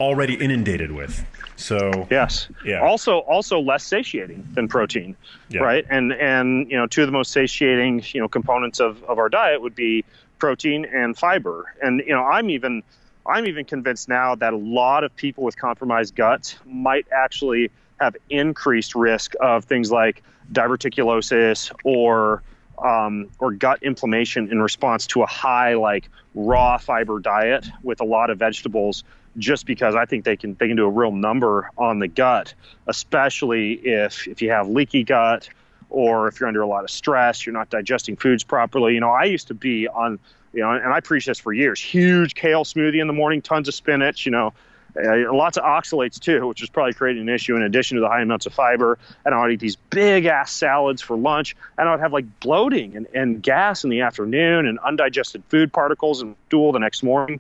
already inundated with. So yes, yeah. Also, also less satiating than protein, yeah. Right? And and you know, two of the most satiating you know components of of our diet would be protein and fiber. And you know, I'm even. I'm even convinced now that a lot of people with compromised guts might actually have increased risk of things like diverticulosis or um, or gut inflammation in response to a high like raw fiber diet with a lot of vegetables, just because I think they can they can do a real number on the gut, especially if if you have leaky gut or if you're under a lot of stress, you're not digesting foods properly. You know, I used to be on You know, and I preached this for years. Huge kale smoothie in the morning, tons of spinach, you know, uh, lots of oxalates too, which is probably creating an issue in addition to the high amounts of fiber. And I would eat these big ass salads for lunch, and I would have like bloating and, and gas in the afternoon and undigested food particles and stool the next morning.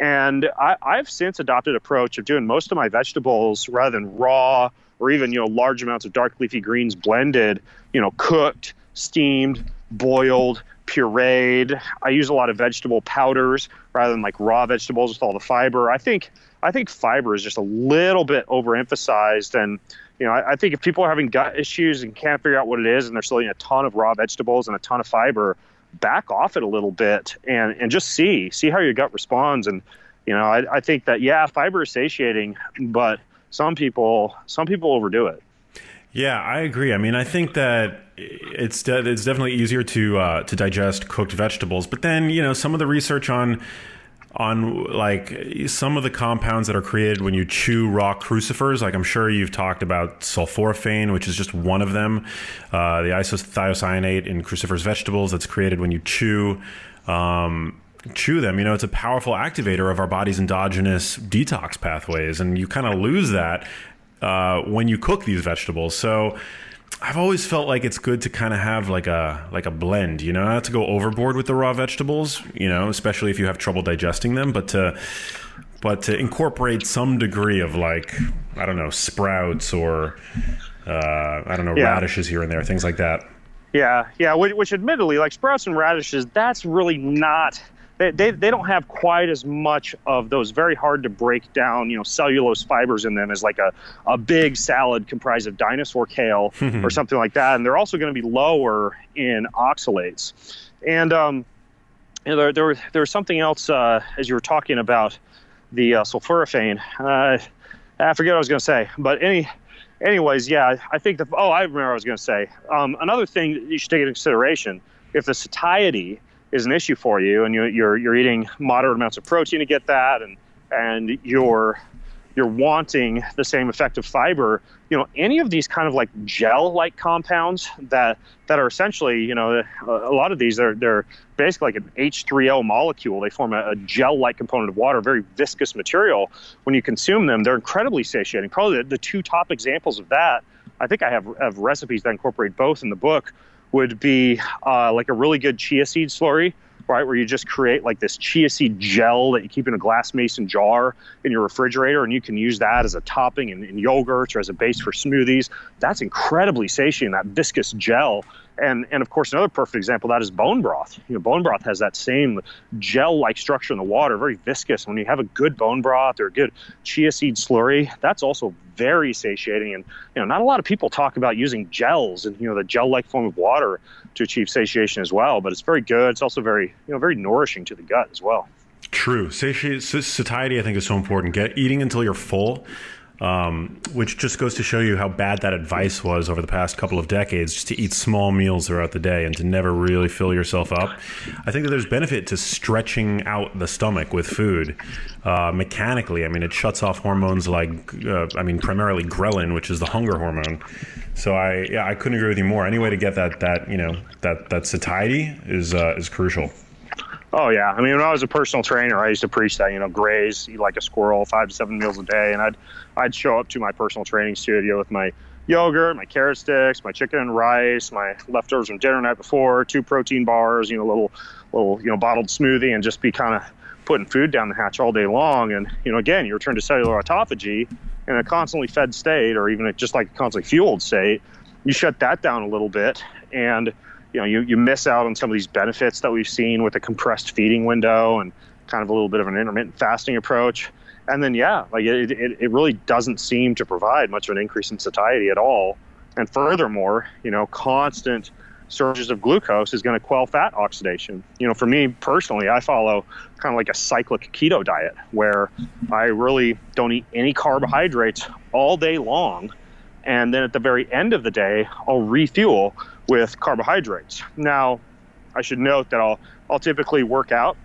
And I, I've since adopted an approach of doing most of my vegetables rather than raw or even, you know, large amounts of dark leafy greens blended, you know, cooked, steamed, boiled, pureed. I use a lot of vegetable powders rather than like raw vegetables with all the fiber. I think I think fiber is just a little bit overemphasized, and you know I, I think if people are having gut issues and can't figure out what it is, and they're still eating a ton of raw vegetables and a ton of fiber, back off it a little bit and and just see see how your gut responds. And you know I, I think that yeah, fiber is satiating, but some people some people overdo it. Yeah, I agree. I mean, I think that it's de- it's definitely easier to uh, to digest cooked vegetables. But then, you know, some of the research on on like some of the compounds that are created when you chew raw crucifers, like I'm sure you've talked about sulforaphane, which is just one of them, uh, the isothiocyanate in cruciferous vegetables that's created when you chew. Um, chew them. You know, it's a powerful activator of our body's endogenous detox pathways, and you kind of lose that uh, when you cook these vegetables. So I've always felt like it's good to kind of have like a like a blend, you know, not to go overboard with the raw vegetables, you know, especially if you have trouble digesting them, but to but to incorporate some degree of, like, I don't know, sprouts or uh, I don't know, yeah. radishes here and there, things like that. Yeah, yeah, which, which admittedly, like sprouts and radishes, that's really not, they, they they don't have quite as much of those very hard to break down, you know, cellulose fibers in them as like a, a big salad comprised of dinosaur kale or something like that. And they're also going to be lower in oxalates. And um, you know, there, there, there was something else uh, as you were talking about the uh, sulforaphane. Uh, I forget what I was going to say, but any... Anyways, yeah, I think the, oh, I remember what I was going to say. Um, another thing that you should take into consideration, if the satiety is an issue for you and you, you're you're eating moderate amounts of protein to get that, and and you're you're wanting the same effective fiber, you know, any of these kind of like gel-like compounds that that are essentially, you know, a lot of these, they're, they're basically like an H three O molecule. They form a, a gel-like component of water, very viscous material. When you consume them, they're incredibly satiating. Probably the, the two top examples of that, I think I have, have recipes that incorporate both in the book, would be uh, like a really good chia seed slurry, right, where you just create like this chia seed gel that you keep in a glass mason jar in your refrigerator, and you can use that as a topping in, in yogurt or as a base for smoothies. That's incredibly satiating, that viscous gel. And and of course, another perfect example of that is bone broth. You know, bone broth has that same gel-like structure in the water, very viscous. When you have a good bone broth or a good chia seed slurry, that's also very satiating. And you know, not a lot of people talk about using gels and, you know, the gel-like form of water to achieve satiation as well. But it's very good. It's also very, you know, very nourishing to the gut as well. True. Satiety, satiety, I think, is so important. Get eating until you're full. Um, which just goes to show you how bad that advice was over the past couple of decades, just to eat small meals throughout the day and to never really fill yourself up. I think that there's benefit to stretching out the stomach with food uh, mechanically. I mean, it shuts off hormones like, uh, I mean, primarily ghrelin, which is the hunger hormone. So I, yeah, I couldn't agree with you more. Any way to get that, that you know, that, that satiety is uh, is crucial. Oh, yeah. I mean, when I was a personal trainer, I used to preach that, you know, graze, eat like a squirrel, five to seven meals a day. And I'd I'd show up to my personal training studio with my yogurt, my carrot sticks, my chicken and rice, my leftovers from dinner night before, two protein bars, you know, little, little you know, bottled smoothie, and just be kind of putting food down the hatch all day long. And, you know, again, you return to cellular autophagy in a constantly fed state, or even just like a constantly fueled state. You shut that down a little bit, and you know, you, you miss out on some of these benefits that we've seen with a compressed feeding window and kind of a little bit of an intermittent fasting approach. And then, yeah, like it, it, it really doesn't seem to provide much of an increase in satiety at all. And furthermore, you know, constant surges of glucose is going to quell fat oxidation. You know, for me personally, I follow kind of like a cyclic keto diet where I really don't eat any carbohydrates all day long. And then at the very end of the day, I'll refuel with carbohydrates. Now, I should note that I'll I'll typically work out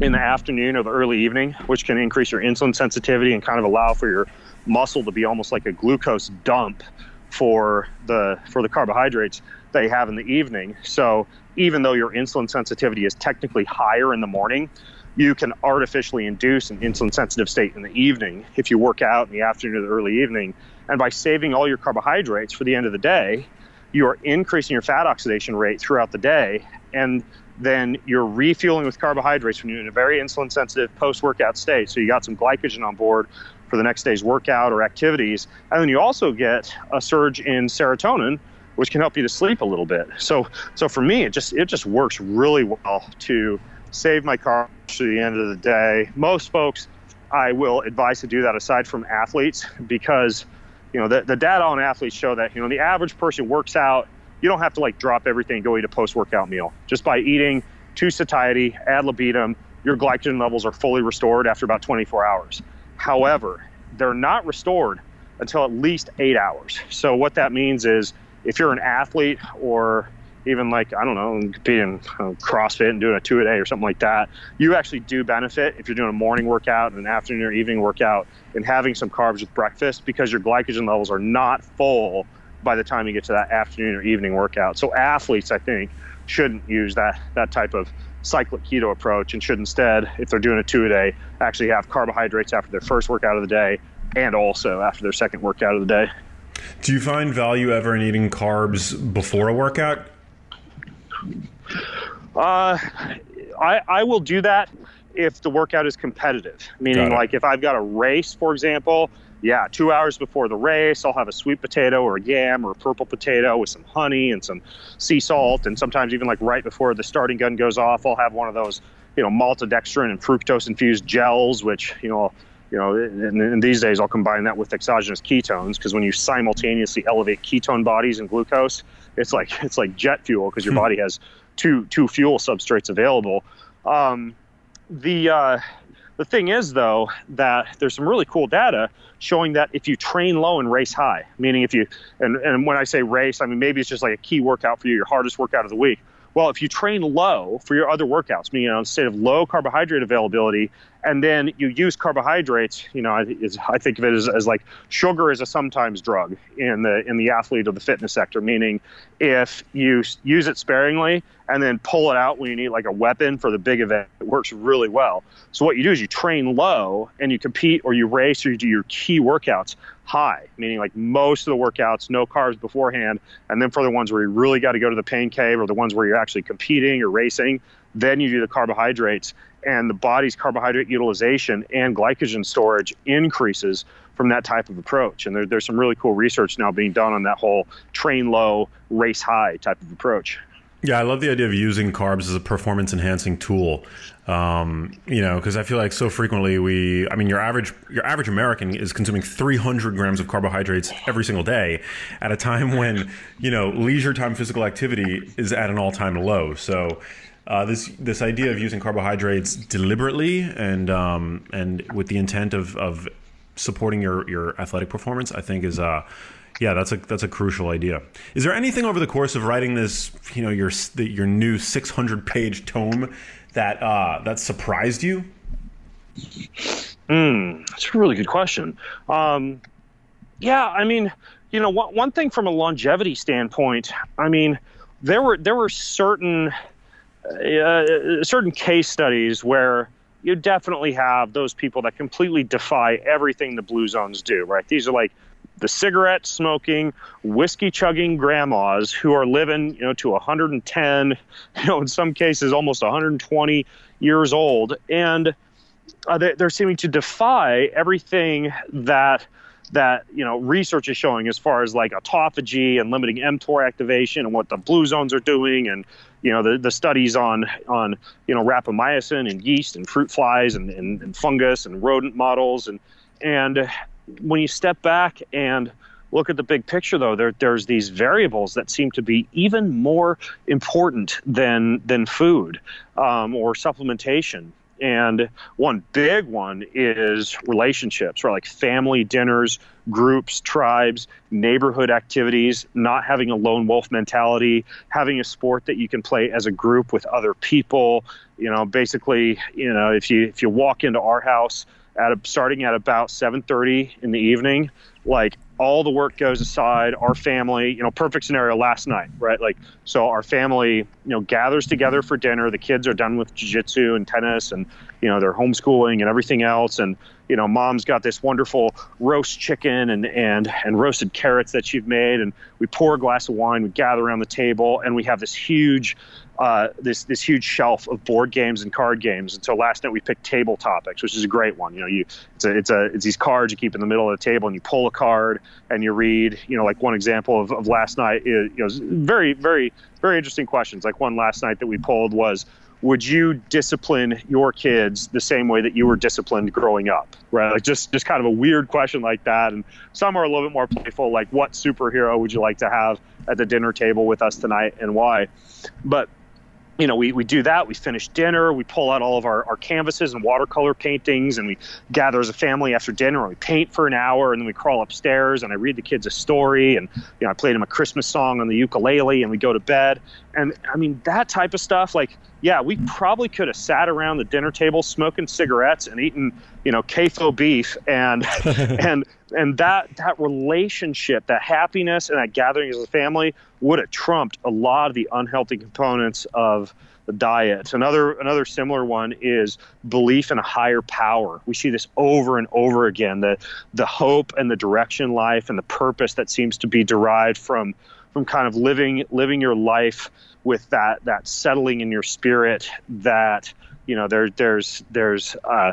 in the afternoon or the early evening, which can increase your insulin sensitivity and kind of allow for your muscle to be almost like a glucose dump for the for the carbohydrates that you have in the evening. So even though your insulin sensitivity is technically higher in the morning, you can artificially induce an insulin sensitive state in the evening if you work out in the afternoon or the early evening. And by saving all your carbohydrates for the end of the day, you are increasing your fat oxidation rate throughout the day, and then you're refueling with carbohydrates when you're in a very insulin-sensitive post-workout state. So you got some glycogen on board for the next day's workout or activities. And then you also get a surge in serotonin, which can help you to sleep a little bit. So so for me, it just it just works really well to save my carbs to the end of the day. Most folks I will advise to do that aside from athletes, because you know, the, the data on athletes show that, you know, the average person works out. You don't have to like drop everything and go eat a post-workout meal. Just by eating to satiety, ad libitum, your glycogen levels are fully restored after about twenty-four hours. However, they're not restored until at least eight hours. So what that means is if you're an athlete or even like, I don't know, competing in CrossFit and doing a two a day or something like that, you actually do benefit if you're doing a morning workout and an afternoon or evening workout and having some carbs with breakfast, because your glycogen levels are not full by the time you get to that afternoon or evening workout. So athletes, I think, shouldn't use that that type of cyclic keto approach and should instead, if they're doing a two-a-day, actually have carbohydrates after their first workout of the day and also after their second workout of the day. Do you find value ever in eating carbs before a workout? Uh, I, I will do that if the workout is competitive, meaning like if I've got a race, for example, yeah, two hours before the race, I'll have a sweet potato or a yam or a purple potato with some honey and some sea salt. And sometimes even like right before the starting gun goes off, I'll have one of those, you know, maltodextrin and fructose infused gels, which, you know, you know, and, and these days I'll combine that with exogenous ketones, because when you simultaneously elevate ketone bodies and glucose, it's like, it's like jet fuel, because your hmm. body has two, two fuel substrates available. Um, the, uh, The thing is, though, that there's some really cool data showing that if you train low and race high, meaning if you, and, and when I say race, I mean, maybe it's just like a key workout for you, your hardest workout of the week. Well, if you train low for your other workouts, meaning on a state of low carbohydrate availability, and then you use carbohydrates, you know, I, I think of it as, as like sugar is a sometimes drug in the in the athlete or the fitness sector, meaning if you use it sparingly and then pull it out when you need like a weapon for the big event, it works really well. So what you do is you train low and you compete or you race or you do your key workouts high, meaning like most of the workouts, no carbs beforehand. And then for the ones where you really got to go to the pain cave or the ones where you're actually competing or racing, then you do the carbohydrates, and the body's carbohydrate utilization and glycogen storage increases from that type of approach. And there, there's some really cool research now being done on that whole train low, race high type of approach. Yeah, I love the idea of using carbs as a performance enhancing tool. Um, you know, because I feel like so frequently we, I mean, your average your average American is consuming three hundred grams of carbohydrates every single day at a time when, you know, leisure time physical activity is at an all-time low. So uh, this this idea of using carbohydrates deliberately and um, and with the intent of of supporting your your athletic performance, I think is uh yeah, that's a that's a crucial idea. Is there anything over the course of writing this, you know, your your new six hundred page tome that uh, that surprised you? Mm, that's a really good question. Um, yeah, I mean, you know, one one thing from a longevity standpoint, I mean, there were there were certain uh, certain case studies where you definitely have those people that completely defy everything the blue zones do, right? These are like the cigarette smoking, whiskey chugging grandmas who are living, you know, to one hundred ten, you know, in some cases almost one hundred twenty years old, and uh, they, they're seeming to defy everything that that you know research is showing as far as like autophagy and limiting mTOR activation and what the blue zones are doing, and you know the the studies on on you know rapamycin and yeast and fruit flies and and, and fungus and rodent models and and. When you step back and look at the big picture, though, there, there's these variables that seem to be even more important than than food um, or supplementation. And one big one is relationships, right? Like family dinners, groups, tribes, neighborhood activities, not having a lone wolf mentality, having a sport that you can play as a group with other people. You know, basically, you know, if you if you walk into our house at a, starting at about seven thirty in the evening, like all the work goes aside. Our family, you know, perfect scenario last night, right? Like, so our family, you know, gathers together for dinner. The kids are done with jiu-jitsu and tennis and, you know, they're homeschooling and everything else. And, you know, mom's got this wonderful roast chicken and, and, and roasted carrots that she've made. And we pour a glass of wine, we gather around the table, and we have this huge, Uh, this this huge shelf of board games and card games. And so last night we picked table topics, which is a great one. You know, you it's a, it's a it's these cards you keep in the middle of the table, and you pull a card and you read. You know, like one example of, of last night is, you know, very very very interesting questions. Like one last night that we pulled was, would you discipline your kids the same way that you were disciplined growing up? Right? Like just just kind of a weird question like that. And some are a little bit more playful, like what superhero would you like to have at the dinner table with us tonight and why? But you know, we, we do that, we finish dinner, we pull out all of our, our canvases and watercolor paintings, and we gather as a family after dinner, and we paint for an hour, and then we crawl upstairs, and I read the kids a story, and, you know, I played them a Christmas song on the ukulele, and we go to bed. And, I mean, that type of stuff, like, yeah, we probably could have sat around the dinner table smoking cigarettes and eating, you know, K F O beef, and and and that that relationship, that happiness, and that gathering as a family would have trumped a lot of the unhealthy components of diet. Another another similar one is belief in a higher power. We see this over and over again, the the hope and the direction in life and the purpose that seems to be derived from from kind of living living your life with that that settling in your spirit, that you know there there's there's uh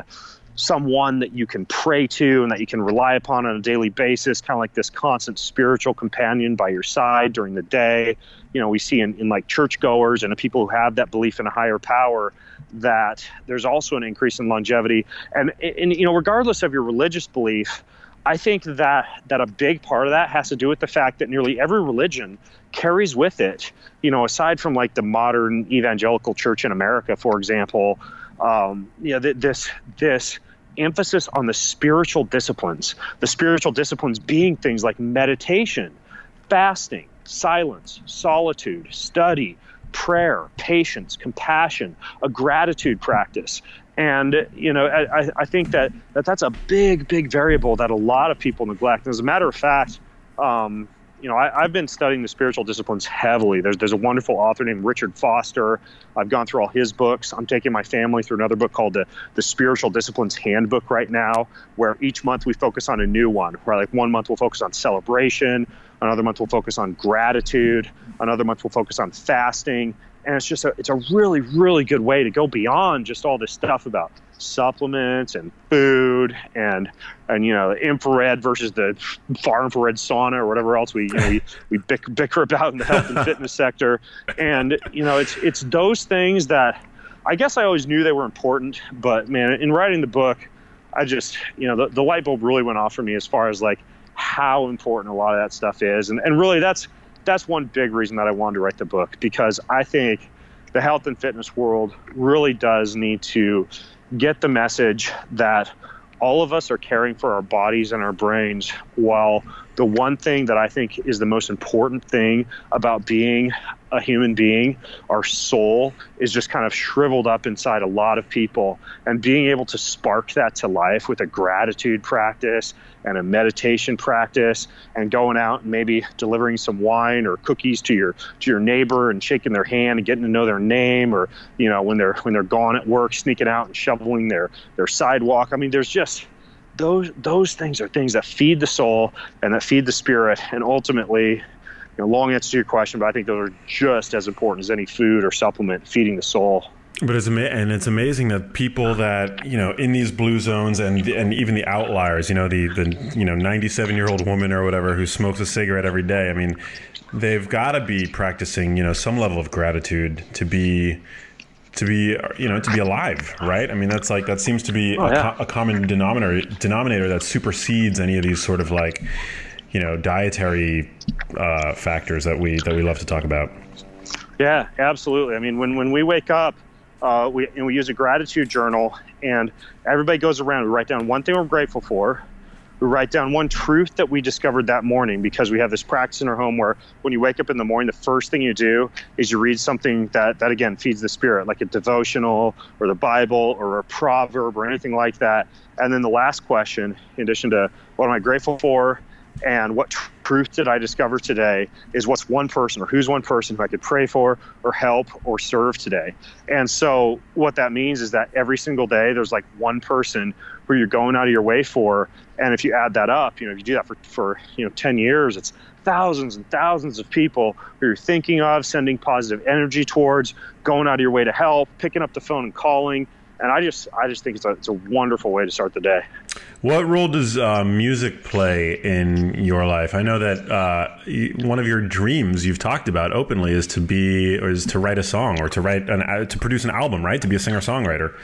someone that you can pray to and that you can rely upon on a daily basis, kind of like this constant spiritual companion by your side during the day. You know, we see in, in like churchgoers and the people who have that belief in a higher power, that there's also an increase in longevity. And, and you know, regardless of your religious belief, I think that that a big part of that has to do with the fact that nearly every religion carries with it, you know, aside from like the modern evangelical church in America, for example, um, you know, th- this this emphasis on the spiritual disciplines, the spiritual disciplines being things like meditation, fasting, silence, solitude, study, prayer, patience, compassion, a gratitude practice. And, you know, I, I think that, that that's a big, big variable that a lot of people neglect. As a matter of fact, um, you know, I, I've been studying the spiritual disciplines heavily. There's there's a wonderful author named Richard Foster. I've gone through all his books. I'm taking my family through another book called the, the Spiritual Disciplines Handbook right now, where each month we focus on a new one, where like one month we'll focus on celebration, another month we'll focus on gratitude, another month we'll focus on fasting. And it's just a, it's a really, really good way to go beyond just all this stuff about supplements and food and, and, you know, the infrared versus the far infrared sauna or whatever else we, you know, we, we bicker about in the health and fitness sector. And, you know, it's, it's those things that I guess I always knew they were important, but man, in writing the book, I just, you know, the, the light bulb really went off for me as far as like how important a lot of that stuff is. And, and really that's, that's one big reason that I wanted to write the book, because I think the health and fitness world really does need to get the message that all of us are caring for our bodies and our brains, while the one thing that I think is the most important thing about being a human being, our soul, is just kind of shriveled up inside a lot of people. And being able to spark that to life with a gratitude practice and a meditation practice, and going out and maybe delivering some wine or cookies to your to your neighbor and shaking their hand and getting to know their name, or you know, when they're when they're gone at work, sneaking out and shoveling their their sidewalk. I mean, there's just those those things are things that feed the soul and that feed the spirit, and ultimately, you know, long answer to your question, but I think those are just as important as any food or supplement, feeding the soul. But it's and it's amazing that people that, you know, in these blue zones and and even the outliers, you know, the the you know ninety-seven year old woman or whatever who smokes a cigarette every day. I mean, they've got to be practicing, you know, some level of gratitude to be to be you know to be alive, right? I mean, that's like that seems to be oh, a, yeah. co- a common denominator denominator that supersedes any of these sort of like, you know, dietary uh, factors that we that we love to talk about. Yeah, absolutely. I mean, when when we wake up, uh, we and we use a gratitude journal, and everybody goes around. We write down one thing we're grateful for. We write down one truth that we discovered that morning, because we have this practice in our home where when you wake up in the morning, the first thing you do is you read something that that again feeds the spirit, like a devotional or the Bible or a proverb or anything like that. And then the last question, in addition to what am I grateful for, and what truth did I discover today, is what's one person or who's one person who I could pray for or help or serve today. And so what that means is that every single day there's like one person who you're going out of your way for. And if you add that up, you know, if you do that for, for you know, ten years, it's thousands and thousands of people who you're thinking of, sending positive energy towards, going out of your way to help, picking up the phone and calling. And I just, I just think it's a, it's a wonderful way to start the day. What role does uh, music play in your life? I know that uh, one of your dreams you've talked about openly is to be, or is to write a song, or to write an, uh, to produce an album, right? To be a singer-songwriter.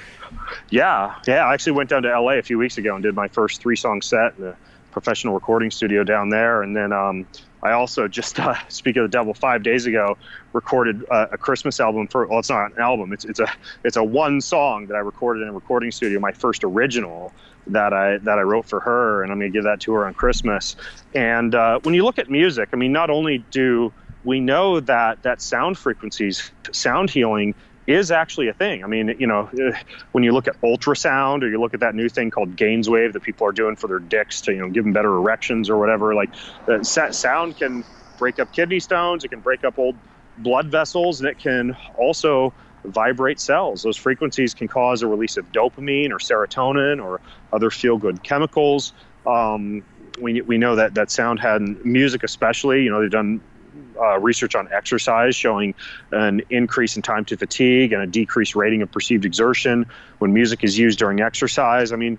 Yeah, yeah. I actually went down to L A a few weeks ago and did my first three-song set in a professional recording studio down there, and then um, I also just, uh, speak of the devil, five days ago, recorded uh, a Christmas album for, well, it's not an album. It's, it's a, it's a one song that I recorded in a recording studio, my first original that I, that I wrote for her. And I'm going to give that to her on Christmas. And, uh, when you look at music, I mean, not only do we know that, that sound frequencies, sound healing is actually a thing. I mean, you know, when you look at ultrasound, or you look at that new thing called Gaines Wave that people are doing for their dicks to, you know, give them better erections or whatever, like the sound can break up kidney stones, it can break up old blood vessels, and it can also vibrate cells. Those frequencies can cause a release of dopamine or serotonin or other feel-good chemicals. Um, we we know that that sound had, and music especially, you know, they've done uh, research on exercise showing an increase in time to fatigue and a decreased rating of perceived exertion when music is used during exercise. I mean,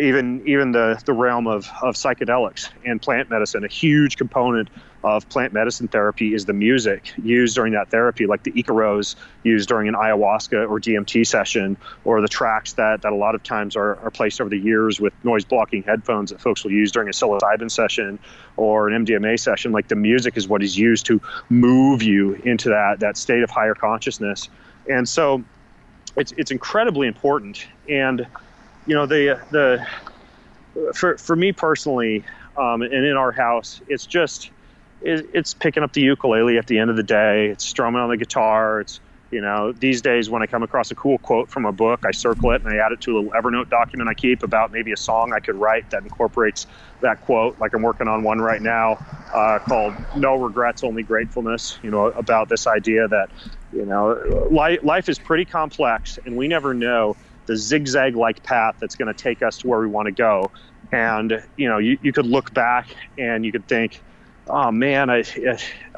even even the, the realm of, of psychedelics and plant medicine, a huge component of plant medicine therapy is the music used during that therapy, like the Icaros used during an ayahuasca or D M T session, or the tracks that, that a lot of times are, are placed over the years with noise-blocking headphones that folks will use during a psilocybin session or an M D M A session. Like the music is what is used to move you into that, that state of higher consciousness. And so it's it's incredibly important. And you know, the the for for me personally, um, and in our house, it's just it, it's picking up the ukulele at the end of the day. It's strumming on the guitar. It's, you know, these days when I come across a cool quote from a book, I circle it and I add it to a little Evernote document I keep about maybe a song I could write that incorporates that quote. Like I'm working on one right now uh, called "No Regrets, Only Gratefulness," you know, about this idea that, you know, li- life is pretty complex and we never know the zigzag-like path that's going to take us to where we want to go. And, you know, you, you could look back and you could think, oh man, I,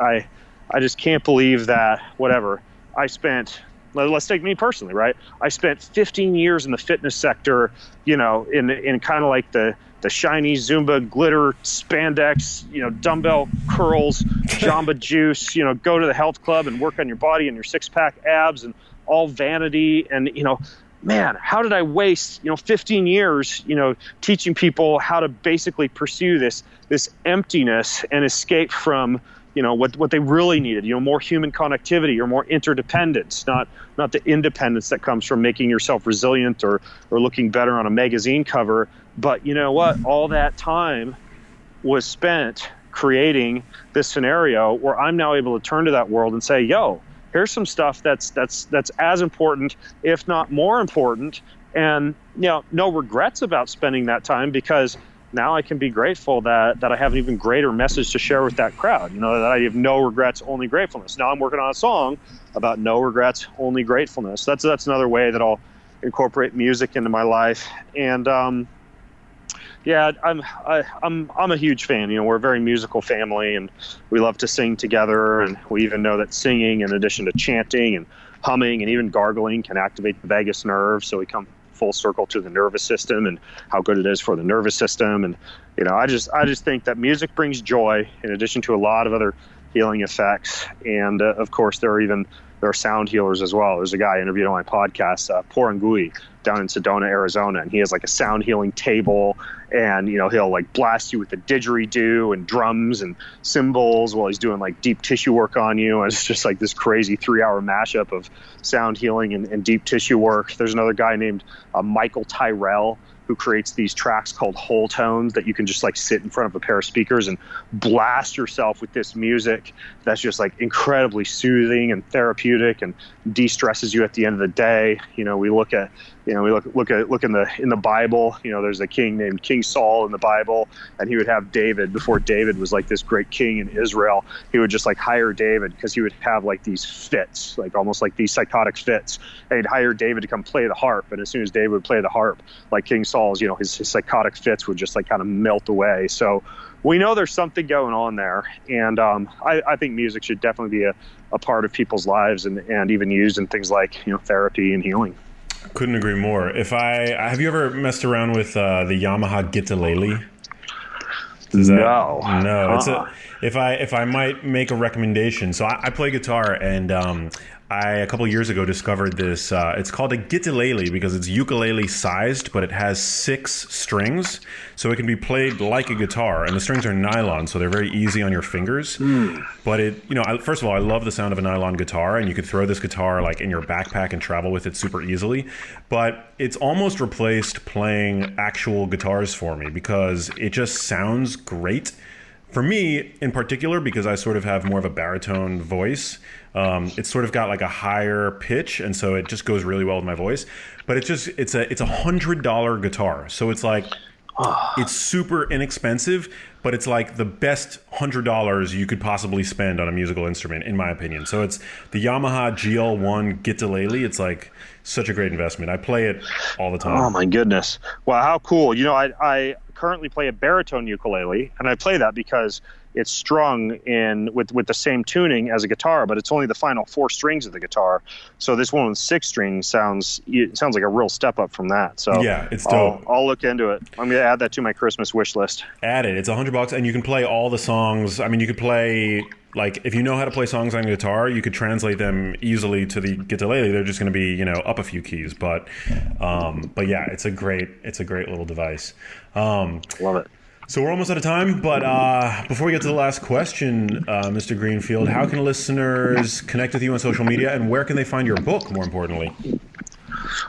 I, I just can't believe that, whatever. I spent, let's take me personally, right? I spent fifteen years in the fitness sector, you know, in, in kind of like the, the shiny Zumba glitter spandex, you know, dumbbell curls, Jamba Juice, you know, go to the health club and work on your body and your six pack abs and all vanity. And, you know, man, how did I waste, you know, fifteen years, you know, teaching people how to basically pursue this this emptiness and escape from, you know, what what they really needed, you know, more human connectivity or more interdependence, not not the independence that comes from making yourself resilient or or looking better on a magazine cover. But you know what? All that time was spent creating this scenario where I'm now able to turn to that world and say, yo, here's some stuff that's that's that's as important, if not more important, and you know, no regrets about spending that time, because now I can be grateful that that I have an even greater message to share with that crowd. You know, that I have no regrets, only gratefulness. Now I'm working on a song about no regrets, only gratefulness. That's that's another way that I'll incorporate music into my life. And um, yeah, I'm I, I'm I'm a huge fan. You know, we're a very musical family, and we love to sing together. And we even know that singing, in addition to chanting and humming and even gargling, can activate the vagus nerve. So we come full circle to the nervous system and how good it is for the nervous system. And you know, I just I just think that music brings joy, in addition to a lot of other healing effects. And uh, of course, there are even there are sound healers as well. There's a guy I interviewed on my podcast, uh, Porangui, down in Sedona, Arizona, and he has like a sound healing table, and you know, he'll like blast you with a didgeridoo and drums and cymbals while he's doing like deep tissue work on you. And it's just like this crazy three-hour mashup of sound healing and, and deep tissue work. There's another guy named uh, Michael Tyrell, who creates these tracks called whole tones that you can just like sit in front of a pair of speakers and blast yourself with this music that's just like incredibly soothing and therapeutic and de-stresses you at the end of the day. You know, we look at, you know, we look look at look in the in the Bible. You know, there's a king named King Saul in the Bible, and he would have David. Before David was like this great king in Israel, he would just like hire David because he would have like these fits, like almost like these psychotic fits. And he'd hire David to come play the harp, and as soon as David would play the harp, like King Saul's, you know, his, his psychotic fits would just like kind of melt away. So we know there's something going on there. And um, I, I think music should definitely be a, a part of people's lives, and, and even used in things like, you know, therapy and healing. Couldn't agree more. If I have you ever messed around with uh, the Yamaha Gitalele? Does that, no, no. Uh-huh. It's a, if I if I might make a recommendation. So I, I play guitar, and um, I a couple of years ago discovered this. Uh, it's called a Gitalele because it's ukulele sized, but it has six strings, so it can be played like a guitar. And the strings are nylon, so they're very easy on your fingers. Mm. But it, you know, I, first of all, I love the sound of a nylon guitar, and you could throw this guitar like in your backpack and travel with it super easily. But it's almost replaced playing actual guitars for me because it just sounds great. For me in particular, because I sort of have more of a baritone voice, um, it's sort of got like a higher pitch, and so it just goes really well with my voice. But it's just it's a it's a hundred dollar guitar, so it's like It's super inexpensive, but it's like the best hundred dollars you could possibly spend on a musical instrument, in my opinion. So it's the Yamaha G L one Gitalele. It's like such a great investment. I play it all the time. Oh my goodness! Wow, how cool! You know, I I currently play a baritone ukulele, and I play that because it's strung in with with the same tuning as a guitar, but it's only the final four strings of the guitar. So this one with six strings sounds it sounds like a real step up from that. So yeah, it's dope. I'll, I'll look into it. I'm gonna add that to my Christmas wish list. Add it. It's a hundred bucks, and you can play all the songs. I mean, you could play like if you know how to play songs on guitar, you could translate them easily to the ukulele. They're just gonna be you know up a few keys, but um, but yeah, it's a great it's a great little device. Um, Love it. So we're almost out of time, but uh, before we get to the last question, uh, Mister Greenfield, how can listeners connect with you on social media, and where can they find your book, more importantly?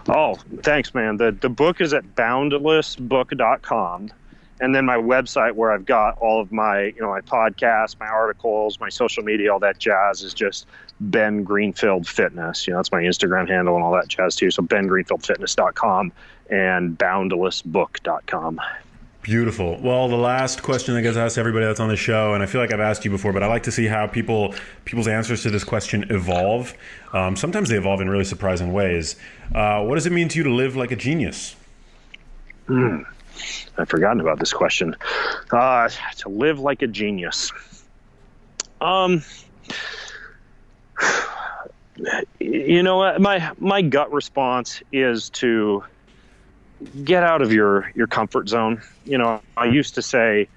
Oh, thanks, man. The the book is at boundless book dot com, and then my website where I've got all of my, you know, my podcasts, my articles, my social media, all that jazz is just Ben Greenfield Fitness. You know, that's my Instagram handle and all that jazz too. So ben greenfield fitness dot com and boundless book dot com. Beautiful. Well, the last question that gets asked to everybody that's on the show, and I feel like I've asked you before, but I like to see how people people's answers to this question evolve. Um, sometimes they evolve in really surprising ways. Uh, what does it mean to you to live like a genius? Mm, I've forgotten about this question. Uh, to live like a genius. Um, you know what? My, my gut response is to get out of your, your comfort zone. You know, I used to say,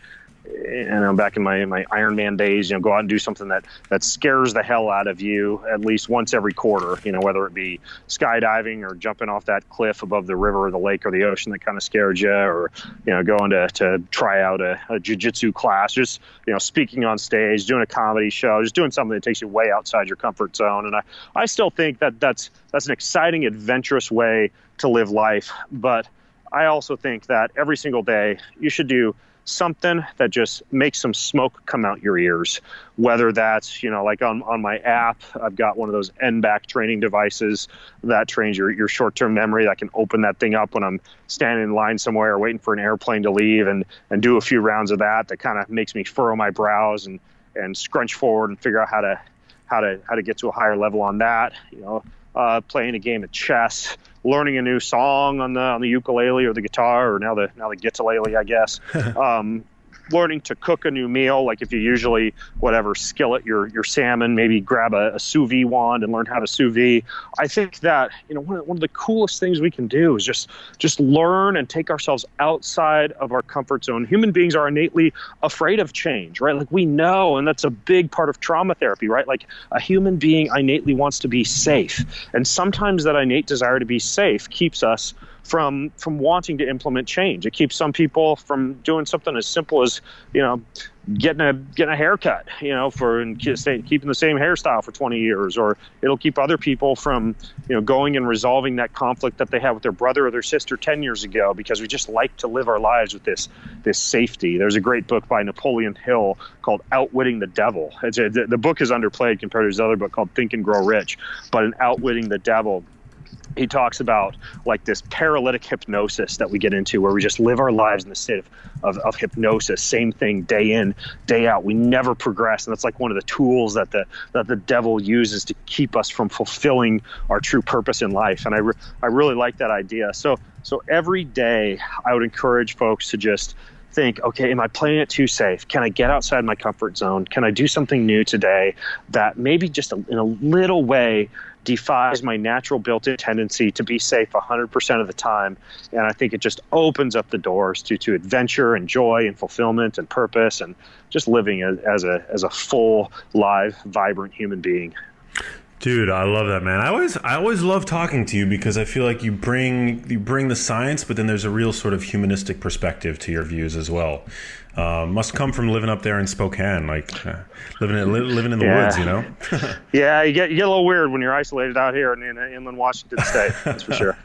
you know, back in my, my Iron Man days, you know, go out and do something that, that scares the hell out of you at least once every quarter, you know, whether it be skydiving or jumping off that cliff above the river or the lake or the ocean that kind of scared you, or, you know, going to, to try out a, a jiu-jitsu class, just, you know, speaking on stage, doing a comedy show, just doing something that takes you way outside your comfort zone. And I, I still think that that's, that's an exciting, adventurous way to live life. But I also think that every single day you should do something that just makes some smoke come out your ears, whether that's, you know, like on, on my app, I've got one of those N B A C training devices that trains your, your short-term memory. I can open that thing up when I'm standing in line somewhere or waiting for an airplane to leave and, and do a few rounds of that. That kind of makes me furrow my brows and, and scrunch forward and figure out how to, how to, how to get to a higher level on that, you know, uh, playing a game of chess, learning a new song on the on the ukulele or the guitar, or now the now the gitalele, I guess. um, learning to cook a new meal, like if you usually whatever skillet your your salmon, maybe grab a, a sous vide wand and learn how to sous vide. I think that you know one of, one of the coolest things we can do is just just learn and take ourselves outside of our comfort zone. Human beings are innately afraid of change, right? Like we know, and that's a big part of trauma therapy, right? Like a human being innately wants to be safe, and sometimes that innate desire to be safe keeps us from from wanting to implement change. It keeps some people from doing something as simple as, you know, getting a getting a haircut, you know, for and keeping the same hairstyle for twenty years, or it'll keep other people from, you know, going and resolving that conflict that they had with their brother or their sister ten years ago, because we just like to live our lives with this this safety. There's a great book by Napoleon Hill called Outwitting the Devil. It's a, the, the book is underplayed compared to his other book called Think and Grow Rich, but in Outwitting the Devil, he talks about like this paralytic hypnosis that we get into where we just live our lives in the state of, of, of hypnosis, same thing day in, day out. We never progress. And that's like one of the tools that the that the devil uses to keep us from fulfilling our true purpose in life. And I, re- I really like that idea. So so every day I would encourage folks to just think, okay, am I playing it too safe? Can I get outside my comfort zone? Can I do something new today that maybe just a, in a little way defies my natural built-in tendency to be safe one hundred percent of the time? And I think it just opens up the doors to to adventure and joy and fulfillment and purpose and just living as, as a as a full, live, vibrant human being. Dude, I love that, man. I always I always love talking to you because I feel like you bring you bring the science, but then there's a real sort of humanistic perspective to your views as well. Uh, must come from living up there in Spokane, like uh, living in, li- living in the yeah. woods, you know? yeah, you get you get a little weird when you're isolated out here in, in inland Washington state, that's for sure.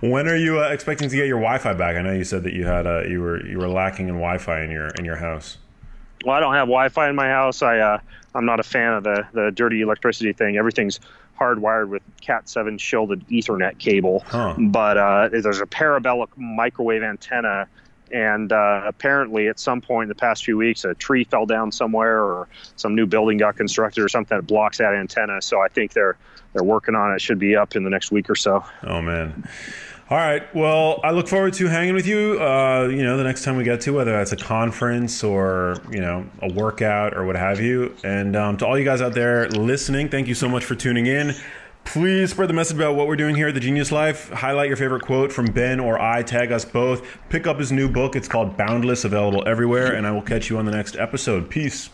When are you uh, expecting to get your Wi-Fi back? I know you said that you had uh, you were you were lacking in Wi-Fi in your in your house. Well, I don't have Wi-Fi in my house. I uh, I'm not a fan of the the dirty electricity thing. Everything's hardwired with Cat seven shielded Ethernet cable, huh. but uh, there's a parabolic microwave antenna And uh, apparently at some point in the past few weeks, a tree fell down somewhere or some new building got constructed or something that blocks that antenna. So I think they're they're working on it. It should be up in the next week or so. Oh, man. All right. Well, I look forward to hanging with you, uh, you know, the next time we get to, whether that's a conference or, you know, a workout or what have you. And um, to all you guys out there listening, thank you so much for tuning in. Please spread the message about what we're doing here at The Genius Life. Highlight your favorite quote from Ben or I. Tag us both. Pick up his new book. It's called Boundless, available everywhere. And I will catch you on the next episode. Peace.